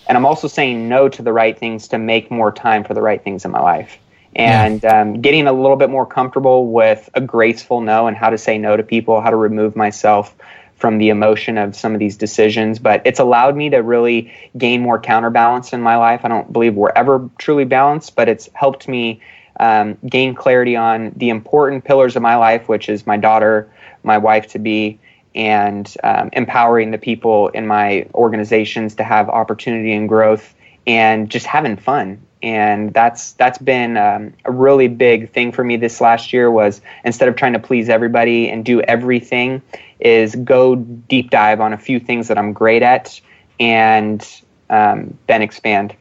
and I'm also saying no to the right things to make more time for the right things in my life. And getting a little bit more comfortable with a graceful no and how to say no to people, how to remove myself from the emotion of some of these decisions. But it's allowed me to really gain more counterbalance in my life. I don't believe we're ever truly balanced, but it's helped me gain clarity on the important pillars of my life, which is my daughter, my wife-to-be, and empowering the people in my organizations to have opportunity and growth, and just having fun. And that's been a really big thing for me this last year, was instead of trying to please everybody and do everything, is go deep dive on a few things that I'm great at, and then expand.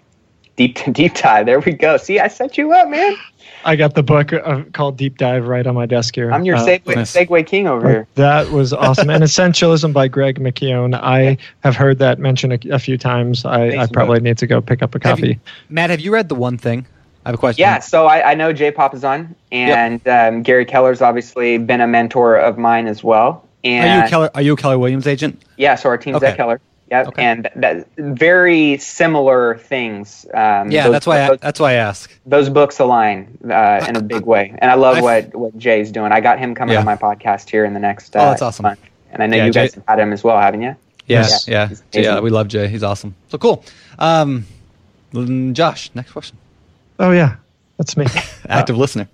Deep dive. There we go. See, I set you up, man. I got the book called Deep Dive right on my desk here. I'm your Segway king over here. That was awesome. And Essentialism by Greg McKeown. I have heard that mentioned a few times. I probably need to go pick up a copy. Matt, have you read The One Thing? I have a question. Yeah, so I know Jay Papasan, and Gary Keller's obviously been a mentor of mine as well. And are you a Keller Williams agent? Yeah, so our team's at Keller. Yeah, okay. And that, very similar things. That's why I ask. Those books align in a big way, and I love what Jay's doing. I got him coming on my podcast here in the next month. Oh, that's awesome. And I know you guys have had him as well, haven't you? Yes. Yeah, we love Jay. He's awesome. So cool. Josh, next question. Oh, yeah, that's me. Active listener.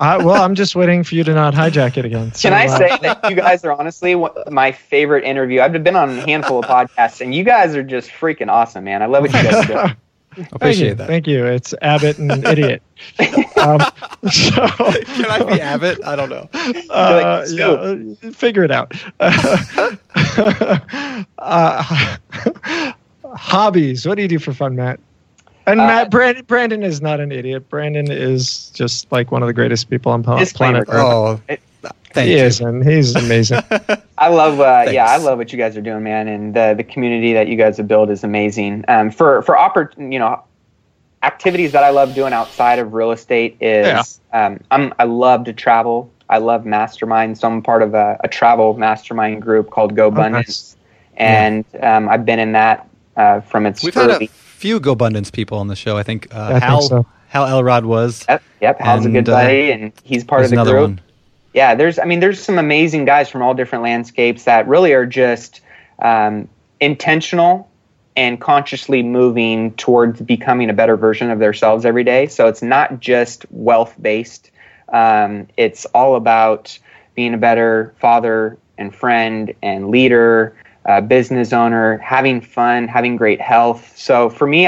I'm just waiting for you to not hijack it again. So, can I say that you guys are honestly my favorite interview? I've been on a handful of podcasts, and you guys are just freaking awesome, man. I love what you guys do. Appreciate that. Thank you. It's Abbott and Idiot. Can I be Abbott? I don't know. Figure it out. Hobbies. What do you do for fun, Matt? And Matt, Brandon is not an idiot. Brandon is just like one of the greatest people on planet Earth. Oh, thank you. He's amazing. I love, I love what you guys are doing, man, and the community that you guys have built is amazing. For activities that I love doing outside of real estate is I love to travel. I love masterminds. So I'm part of a travel mastermind group called GoBundance, and I've been in that from its early. Few GoBundance people on the show, I think. Hal Elrod was. Yep. Hal's a good buddy, and he's part of the group. One. Yeah, there's some amazing guys from all different landscapes that really are just intentional and consciously moving towards becoming a better version of themselves every day. So it's not just wealth-based. It's all about being a better father and friend and leader, business owner, having fun, having great health. So for me,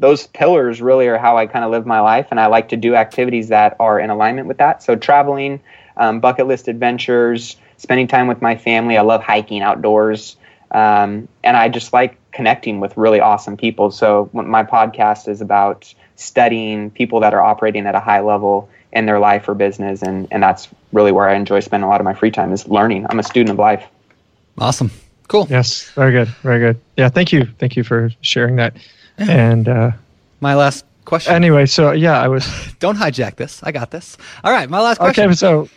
those pillars really are how I kind of live my life, and I like to do activities that are in alignment with that. So traveling, bucket list adventures, spending time with my family. I love hiking outdoors, and I just like connecting with really awesome people. So my podcast is about studying people that are operating at a high level in their life or business, and that's really where I enjoy spending a lot of my free time, is learning. I'm a student of life. Awesome. Cool. Yes. Very good. Very good. Yeah. Thank you. Thank you for sharing that. Yeah. And my last question. Anyway, so yeah, I was. Don't hijack this. I got this. All right. My last question. Okay. So,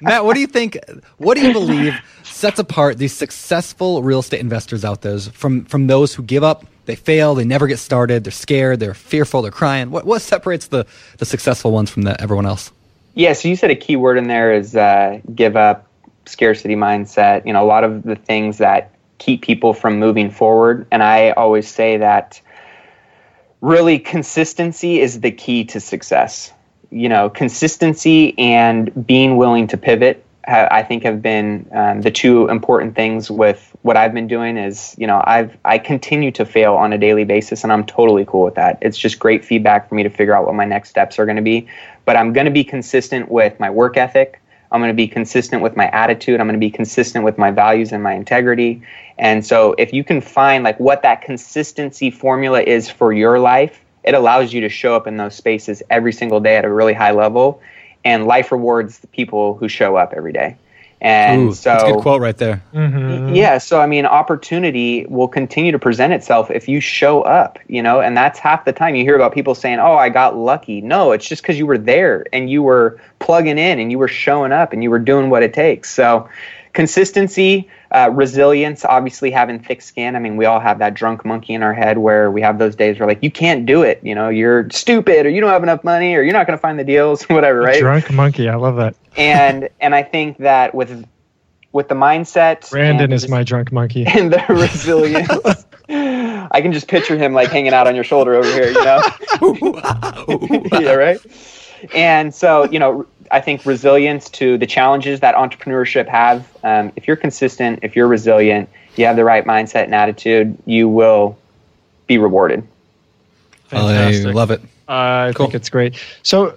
Matt, what do you think? What do you believe sets apart these successful real estate investors out there from those who give up? They fail. They never get started. They're scared. They're fearful. They're crying. What separates the successful ones from everyone else? Yeah. So you said a key word in there is give up. Scarcity mindset, you know, a lot of the things that keep people from moving forward. And I always say that really consistency is the key to success. You know, consistency and being willing to pivot, I think have been the two important things with what I've been doing is, you know, I continue to fail on a daily basis, and I'm totally cool with that. It's just great feedback for me to figure out what my next steps are going to be. But I'm going to be consistent with my work ethic. I'm going to be consistent with my attitude. I'm going to be consistent with my values and my integrity. And so if you can find like what that consistency formula is for your life, it allows you to show up in those spaces every single day at a really high level. And life rewards the people who show up every day. And ooh, so, that's a good quote right there. Mm-hmm. Yeah. So, I mean, opportunity will continue to present itself if you show up, you know, and that's half the time you hear about people saying, oh, I got lucky. No, it's just because you were there and you were plugging in and you were showing up and you were doing what it takes. So consistency, resilience, obviously having thick skin. I mean, we all have that drunk monkey in our head where we have those days where like, you can't do it. You know, you're stupid or you don't have enough money or you're not going to find the deals, whatever, right? Drunk monkey. I love that. And I think that with the mindset, Brandon is my drunk monkey, and the resilience, I can just picture him like hanging out on your shoulder over here, you know? Yeah, right. And so, you know, I think resilience to the challenges that entrepreneurship have. If you're consistent, if you're resilient, you have the right mindset and attitude, you will be rewarded. Fantastic. I love it. I think it's great. So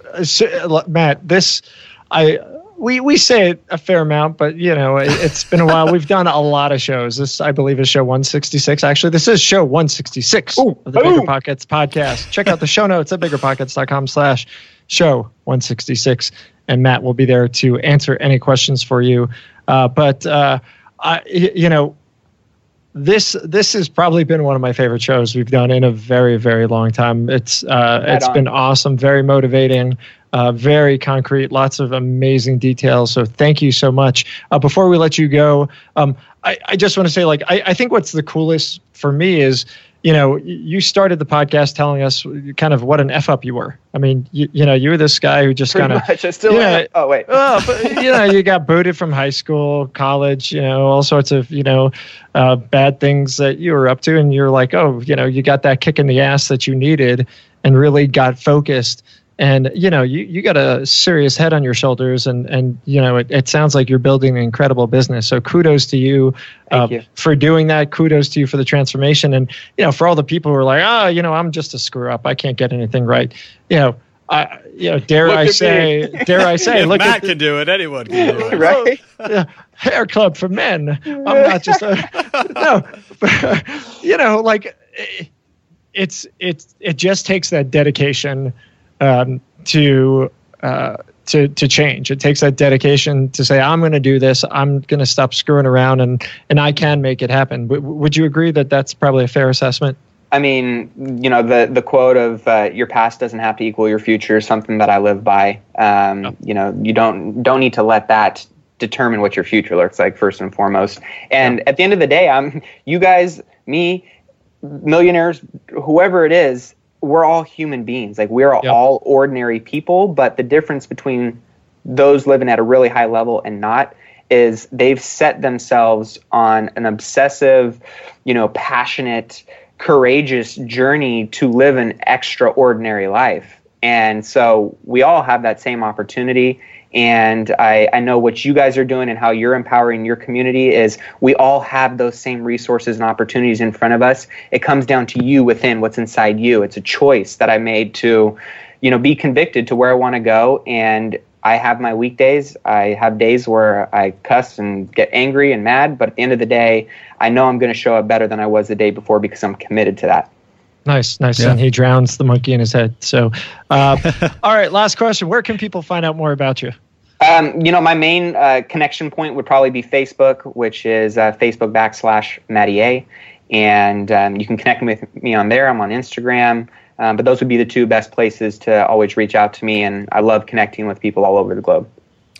Matt, this. We say it a fair amount, but you know it's been a while. We've done a lot of shows. This, I believe, is show 166. Actually, this is show 166 of the Bigger Pockets podcast. Check out the show notes at biggerpockets.com/show166, and Matt will be there to answer any questions for you. This has probably been one of my favorite shows we've done in a very, very long time. It's been awesome, very motivating, very concrete, lots of amazing details. So thank you so much. Before we let you go, I just want to say, like, I think what's the coolest for me is, you know, you started the podcast telling us kind of what an F up you were. I mean, you know, you were this guy who just kind of, you know, you got booted from high school, college, you know, all sorts of, you know, bad things that you were up to. And you're like, oh, you know, you got that kick in the ass that you needed and really got focused. And, you know, you got a serious head on your shoulders and you know, it sounds like you're building an incredible business. So kudos to you, for doing that. Kudos to you for the transformation. And, you know, for all the people who are like, oh, you know, I'm just a screw up. I can't get anything right. Dare I say, look, Matt can do it. Anyone can do it. Right? Hair club for men. I'm not just you know, like it just takes that dedication to change. It takes that dedication to say, I'm going to do this. I'm going to stop screwing around and I can make it happen. Would you agree that that's probably a fair assessment? I mean, you know, the quote of your past doesn't have to equal your future is something that I live by. You know, you don't need to let that determine what your future looks like first and foremost. And at the end of the day, you guys, me, millionaires, whoever it is, we're all human beings. Like we're all ordinary people, but the difference between those living at a really high level and not is they've set themselves on an obsessive, you know, passionate, courageous journey to live an extraordinary life. And so we all have that same opportunity. And I know what you guys are doing and how you're empowering your community is we all have those same resources and opportunities in front of us. It comes down to you within what's inside you. It's a choice that I made to, you know, be convicted to where I want to go. And I have my weekdays. I have days where I cuss and get angry and mad. But at the end of the day, I know I'm going to show up better than I was the day before because I'm committed to that. Nice. Yeah. And he drowns the monkey in his head. So, all right, last question. Where can people find out more about you? My main connection point would probably be Facebook, which is Facebook.com/Mattier. And you can connect with me on there. I'm on Instagram. But those would be the two best places to always reach out to me. And I love connecting with people all over the globe.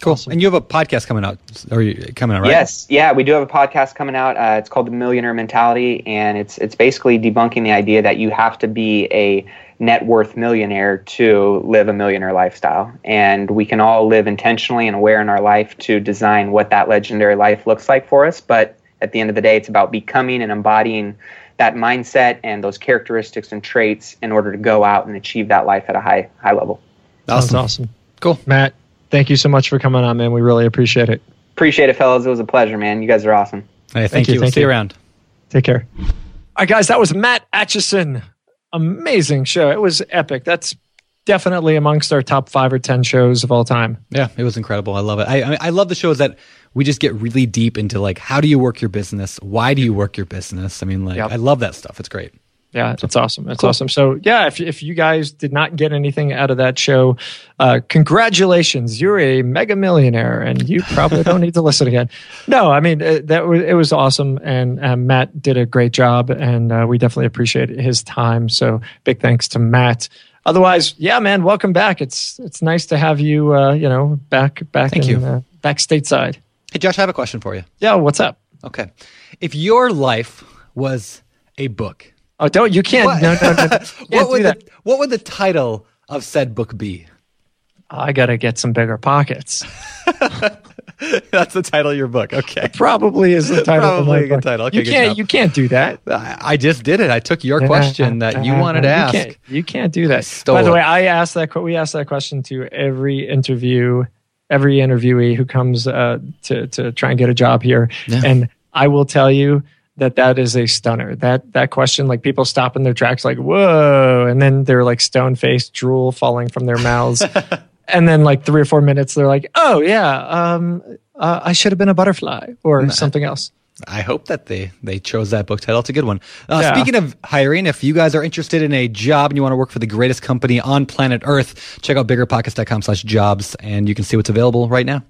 Cool. Awesome. And you have a podcast coming out, right? Yes. Yeah, we do have a podcast coming out. It's called The Millionaire Mentality. And it's basically debunking the idea that you have to be a net worth millionaire to live a millionaire lifestyle. And we can all live intentionally and aware in our life to design what that legendary life looks like for us. But at the end of the day, it's about becoming and embodying that mindset and those characteristics and traits in order to go out and achieve that life at a high level. Awesome. Cool. Matt, thank you so much for coming on, man. We really appreciate it. Appreciate it, fellas. It was a pleasure, man. You guys are awesome. Hey, thank you. We'll see you around. Take care. All right, guys. That was Matt Atchison. Amazing show. It was epic. That's definitely amongst our top 5 or 10 shows of all time. Yeah, it was incredible. I love it. I love the shows that we just get really deep into, like, how do you work your business? Why do you work your business? I mean, like, yep. I love that stuff. It's great. Yeah, it's awesome. It's cool. Awesome. So yeah, if you guys did not get anything out of that show, congratulations, you're a mega millionaire and you probably don't need to listen again. No, I mean, it was awesome. And Matt did a great job, and we definitely appreciate his time. So big thanks to Matt. Otherwise, yeah, man, welcome back. It's nice to have you, back. Thank you. Back stateside. Hey, Josh, I have a question for you. Yeah, what's up? Okay. If your life was a book... Oh, don't, you can't. What? No. What would the title of said book be? I got to get some bigger pockets. That's the title of your book. Okay. It probably is the title of my book. Probably a good title. Okay, you can't do that. I just did it. I took your question that you wanted to ask. You can't do that. By the way, we asked that question to every interviewee who comes to try and get a job here. Yeah. And I will tell you, that is a stunner. That question, like, people stop in their tracks like, whoa, and then they're like stone-faced, drool falling from their mouths. And then like 3 or 4 minutes, they're like, oh yeah, I should have been a butterfly or something else. I hope that they chose that book title. It's a good one. Speaking of hiring, if you guys are interested in a job and you want to work for the greatest company on planet Earth, check out biggerpockets.com/jobs and you can see what's available right now.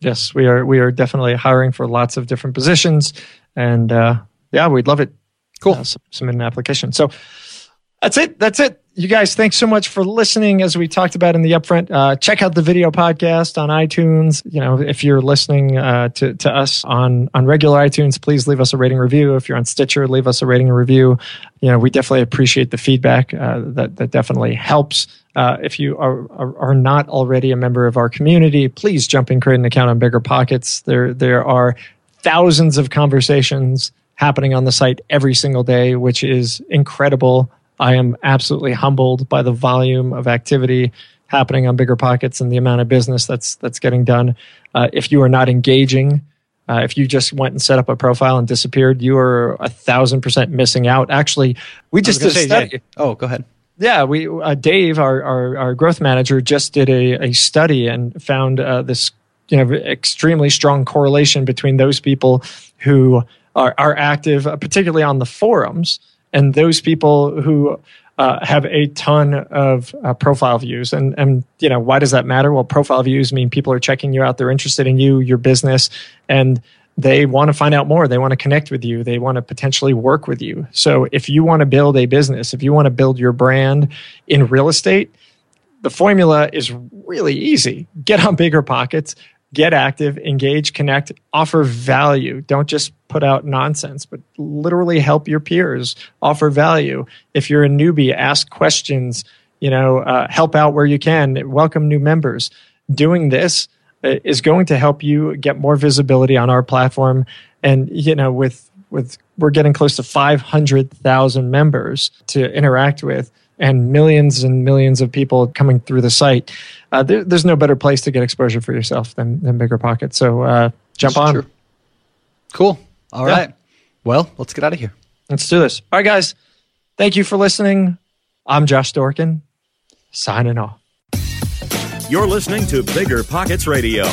Yes, we are definitely hiring for lots of different positions, and yeah, we'd love it. Cool. Submit an application. So that's it. You guys, thanks so much for listening. As we talked about in the upfront, check out the video podcast on iTunes. You know, if you're listening to us on regular iTunes, please leave us a rating review. If you're on Stitcher, leave us a rating review. You know, we definitely appreciate the feedback. That definitely helps. If you are not already a member of our community, please jump and create an account on BiggerPockets. There are thousands of conversations happening on the site every single day, which is incredible. I am absolutely humbled by the volume of activity happening on Bigger Pockets and the amount of business that's getting done. If you are not engaging, if you just went and set up a profile and disappeared, you are 1,000% missing out. Actually, we just did a study. Yeah. Oh, go ahead. Yeah, we Dave, our growth manager, just did a study and found this extremely strong correlation between those people who are active, particularly on the forums, and those people who have a ton of profile views. And why does that matter? Well, profile views mean people are checking you out. They're interested in you, your business, and they want to find out more. They want to connect with you. They want to potentially work with you. So if you want to build a business, if you want to build your brand in real estate, the formula is really easy. Get on BiggerPockets. Get active, engage, connect, offer value. Don't just put out nonsense, but literally help your peers, offer value. If you're a newbie, ask questions, help out where you can, welcome new members. Doing this is going to help you get more visibility on our platform. And, we're getting close to 500,000 members to interact with, and millions of people coming through the site. There's no better place to get exposure for yourself than Bigger Pockets. So jump on. True. Cool. All right. Well, let's get out of here. Let's do this. All right, guys. Thank you for listening. I'm Josh Dorkin, signing off. You're listening to Bigger Pockets Radio,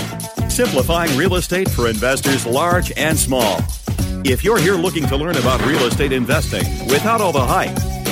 simplifying real estate for investors large and small. If you're here looking to learn about real estate investing without all the hype,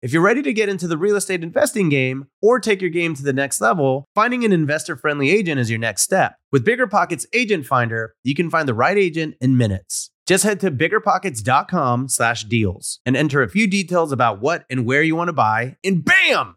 If you're ready to get into the real estate investing game or take your game to the next level, finding an investor-friendly agent is your next step. With BiggerPockets Agent Finder, you can find the right agent in minutes. Just head to biggerpockets.com/deals and enter a few details about what and where you want to buy, and bam!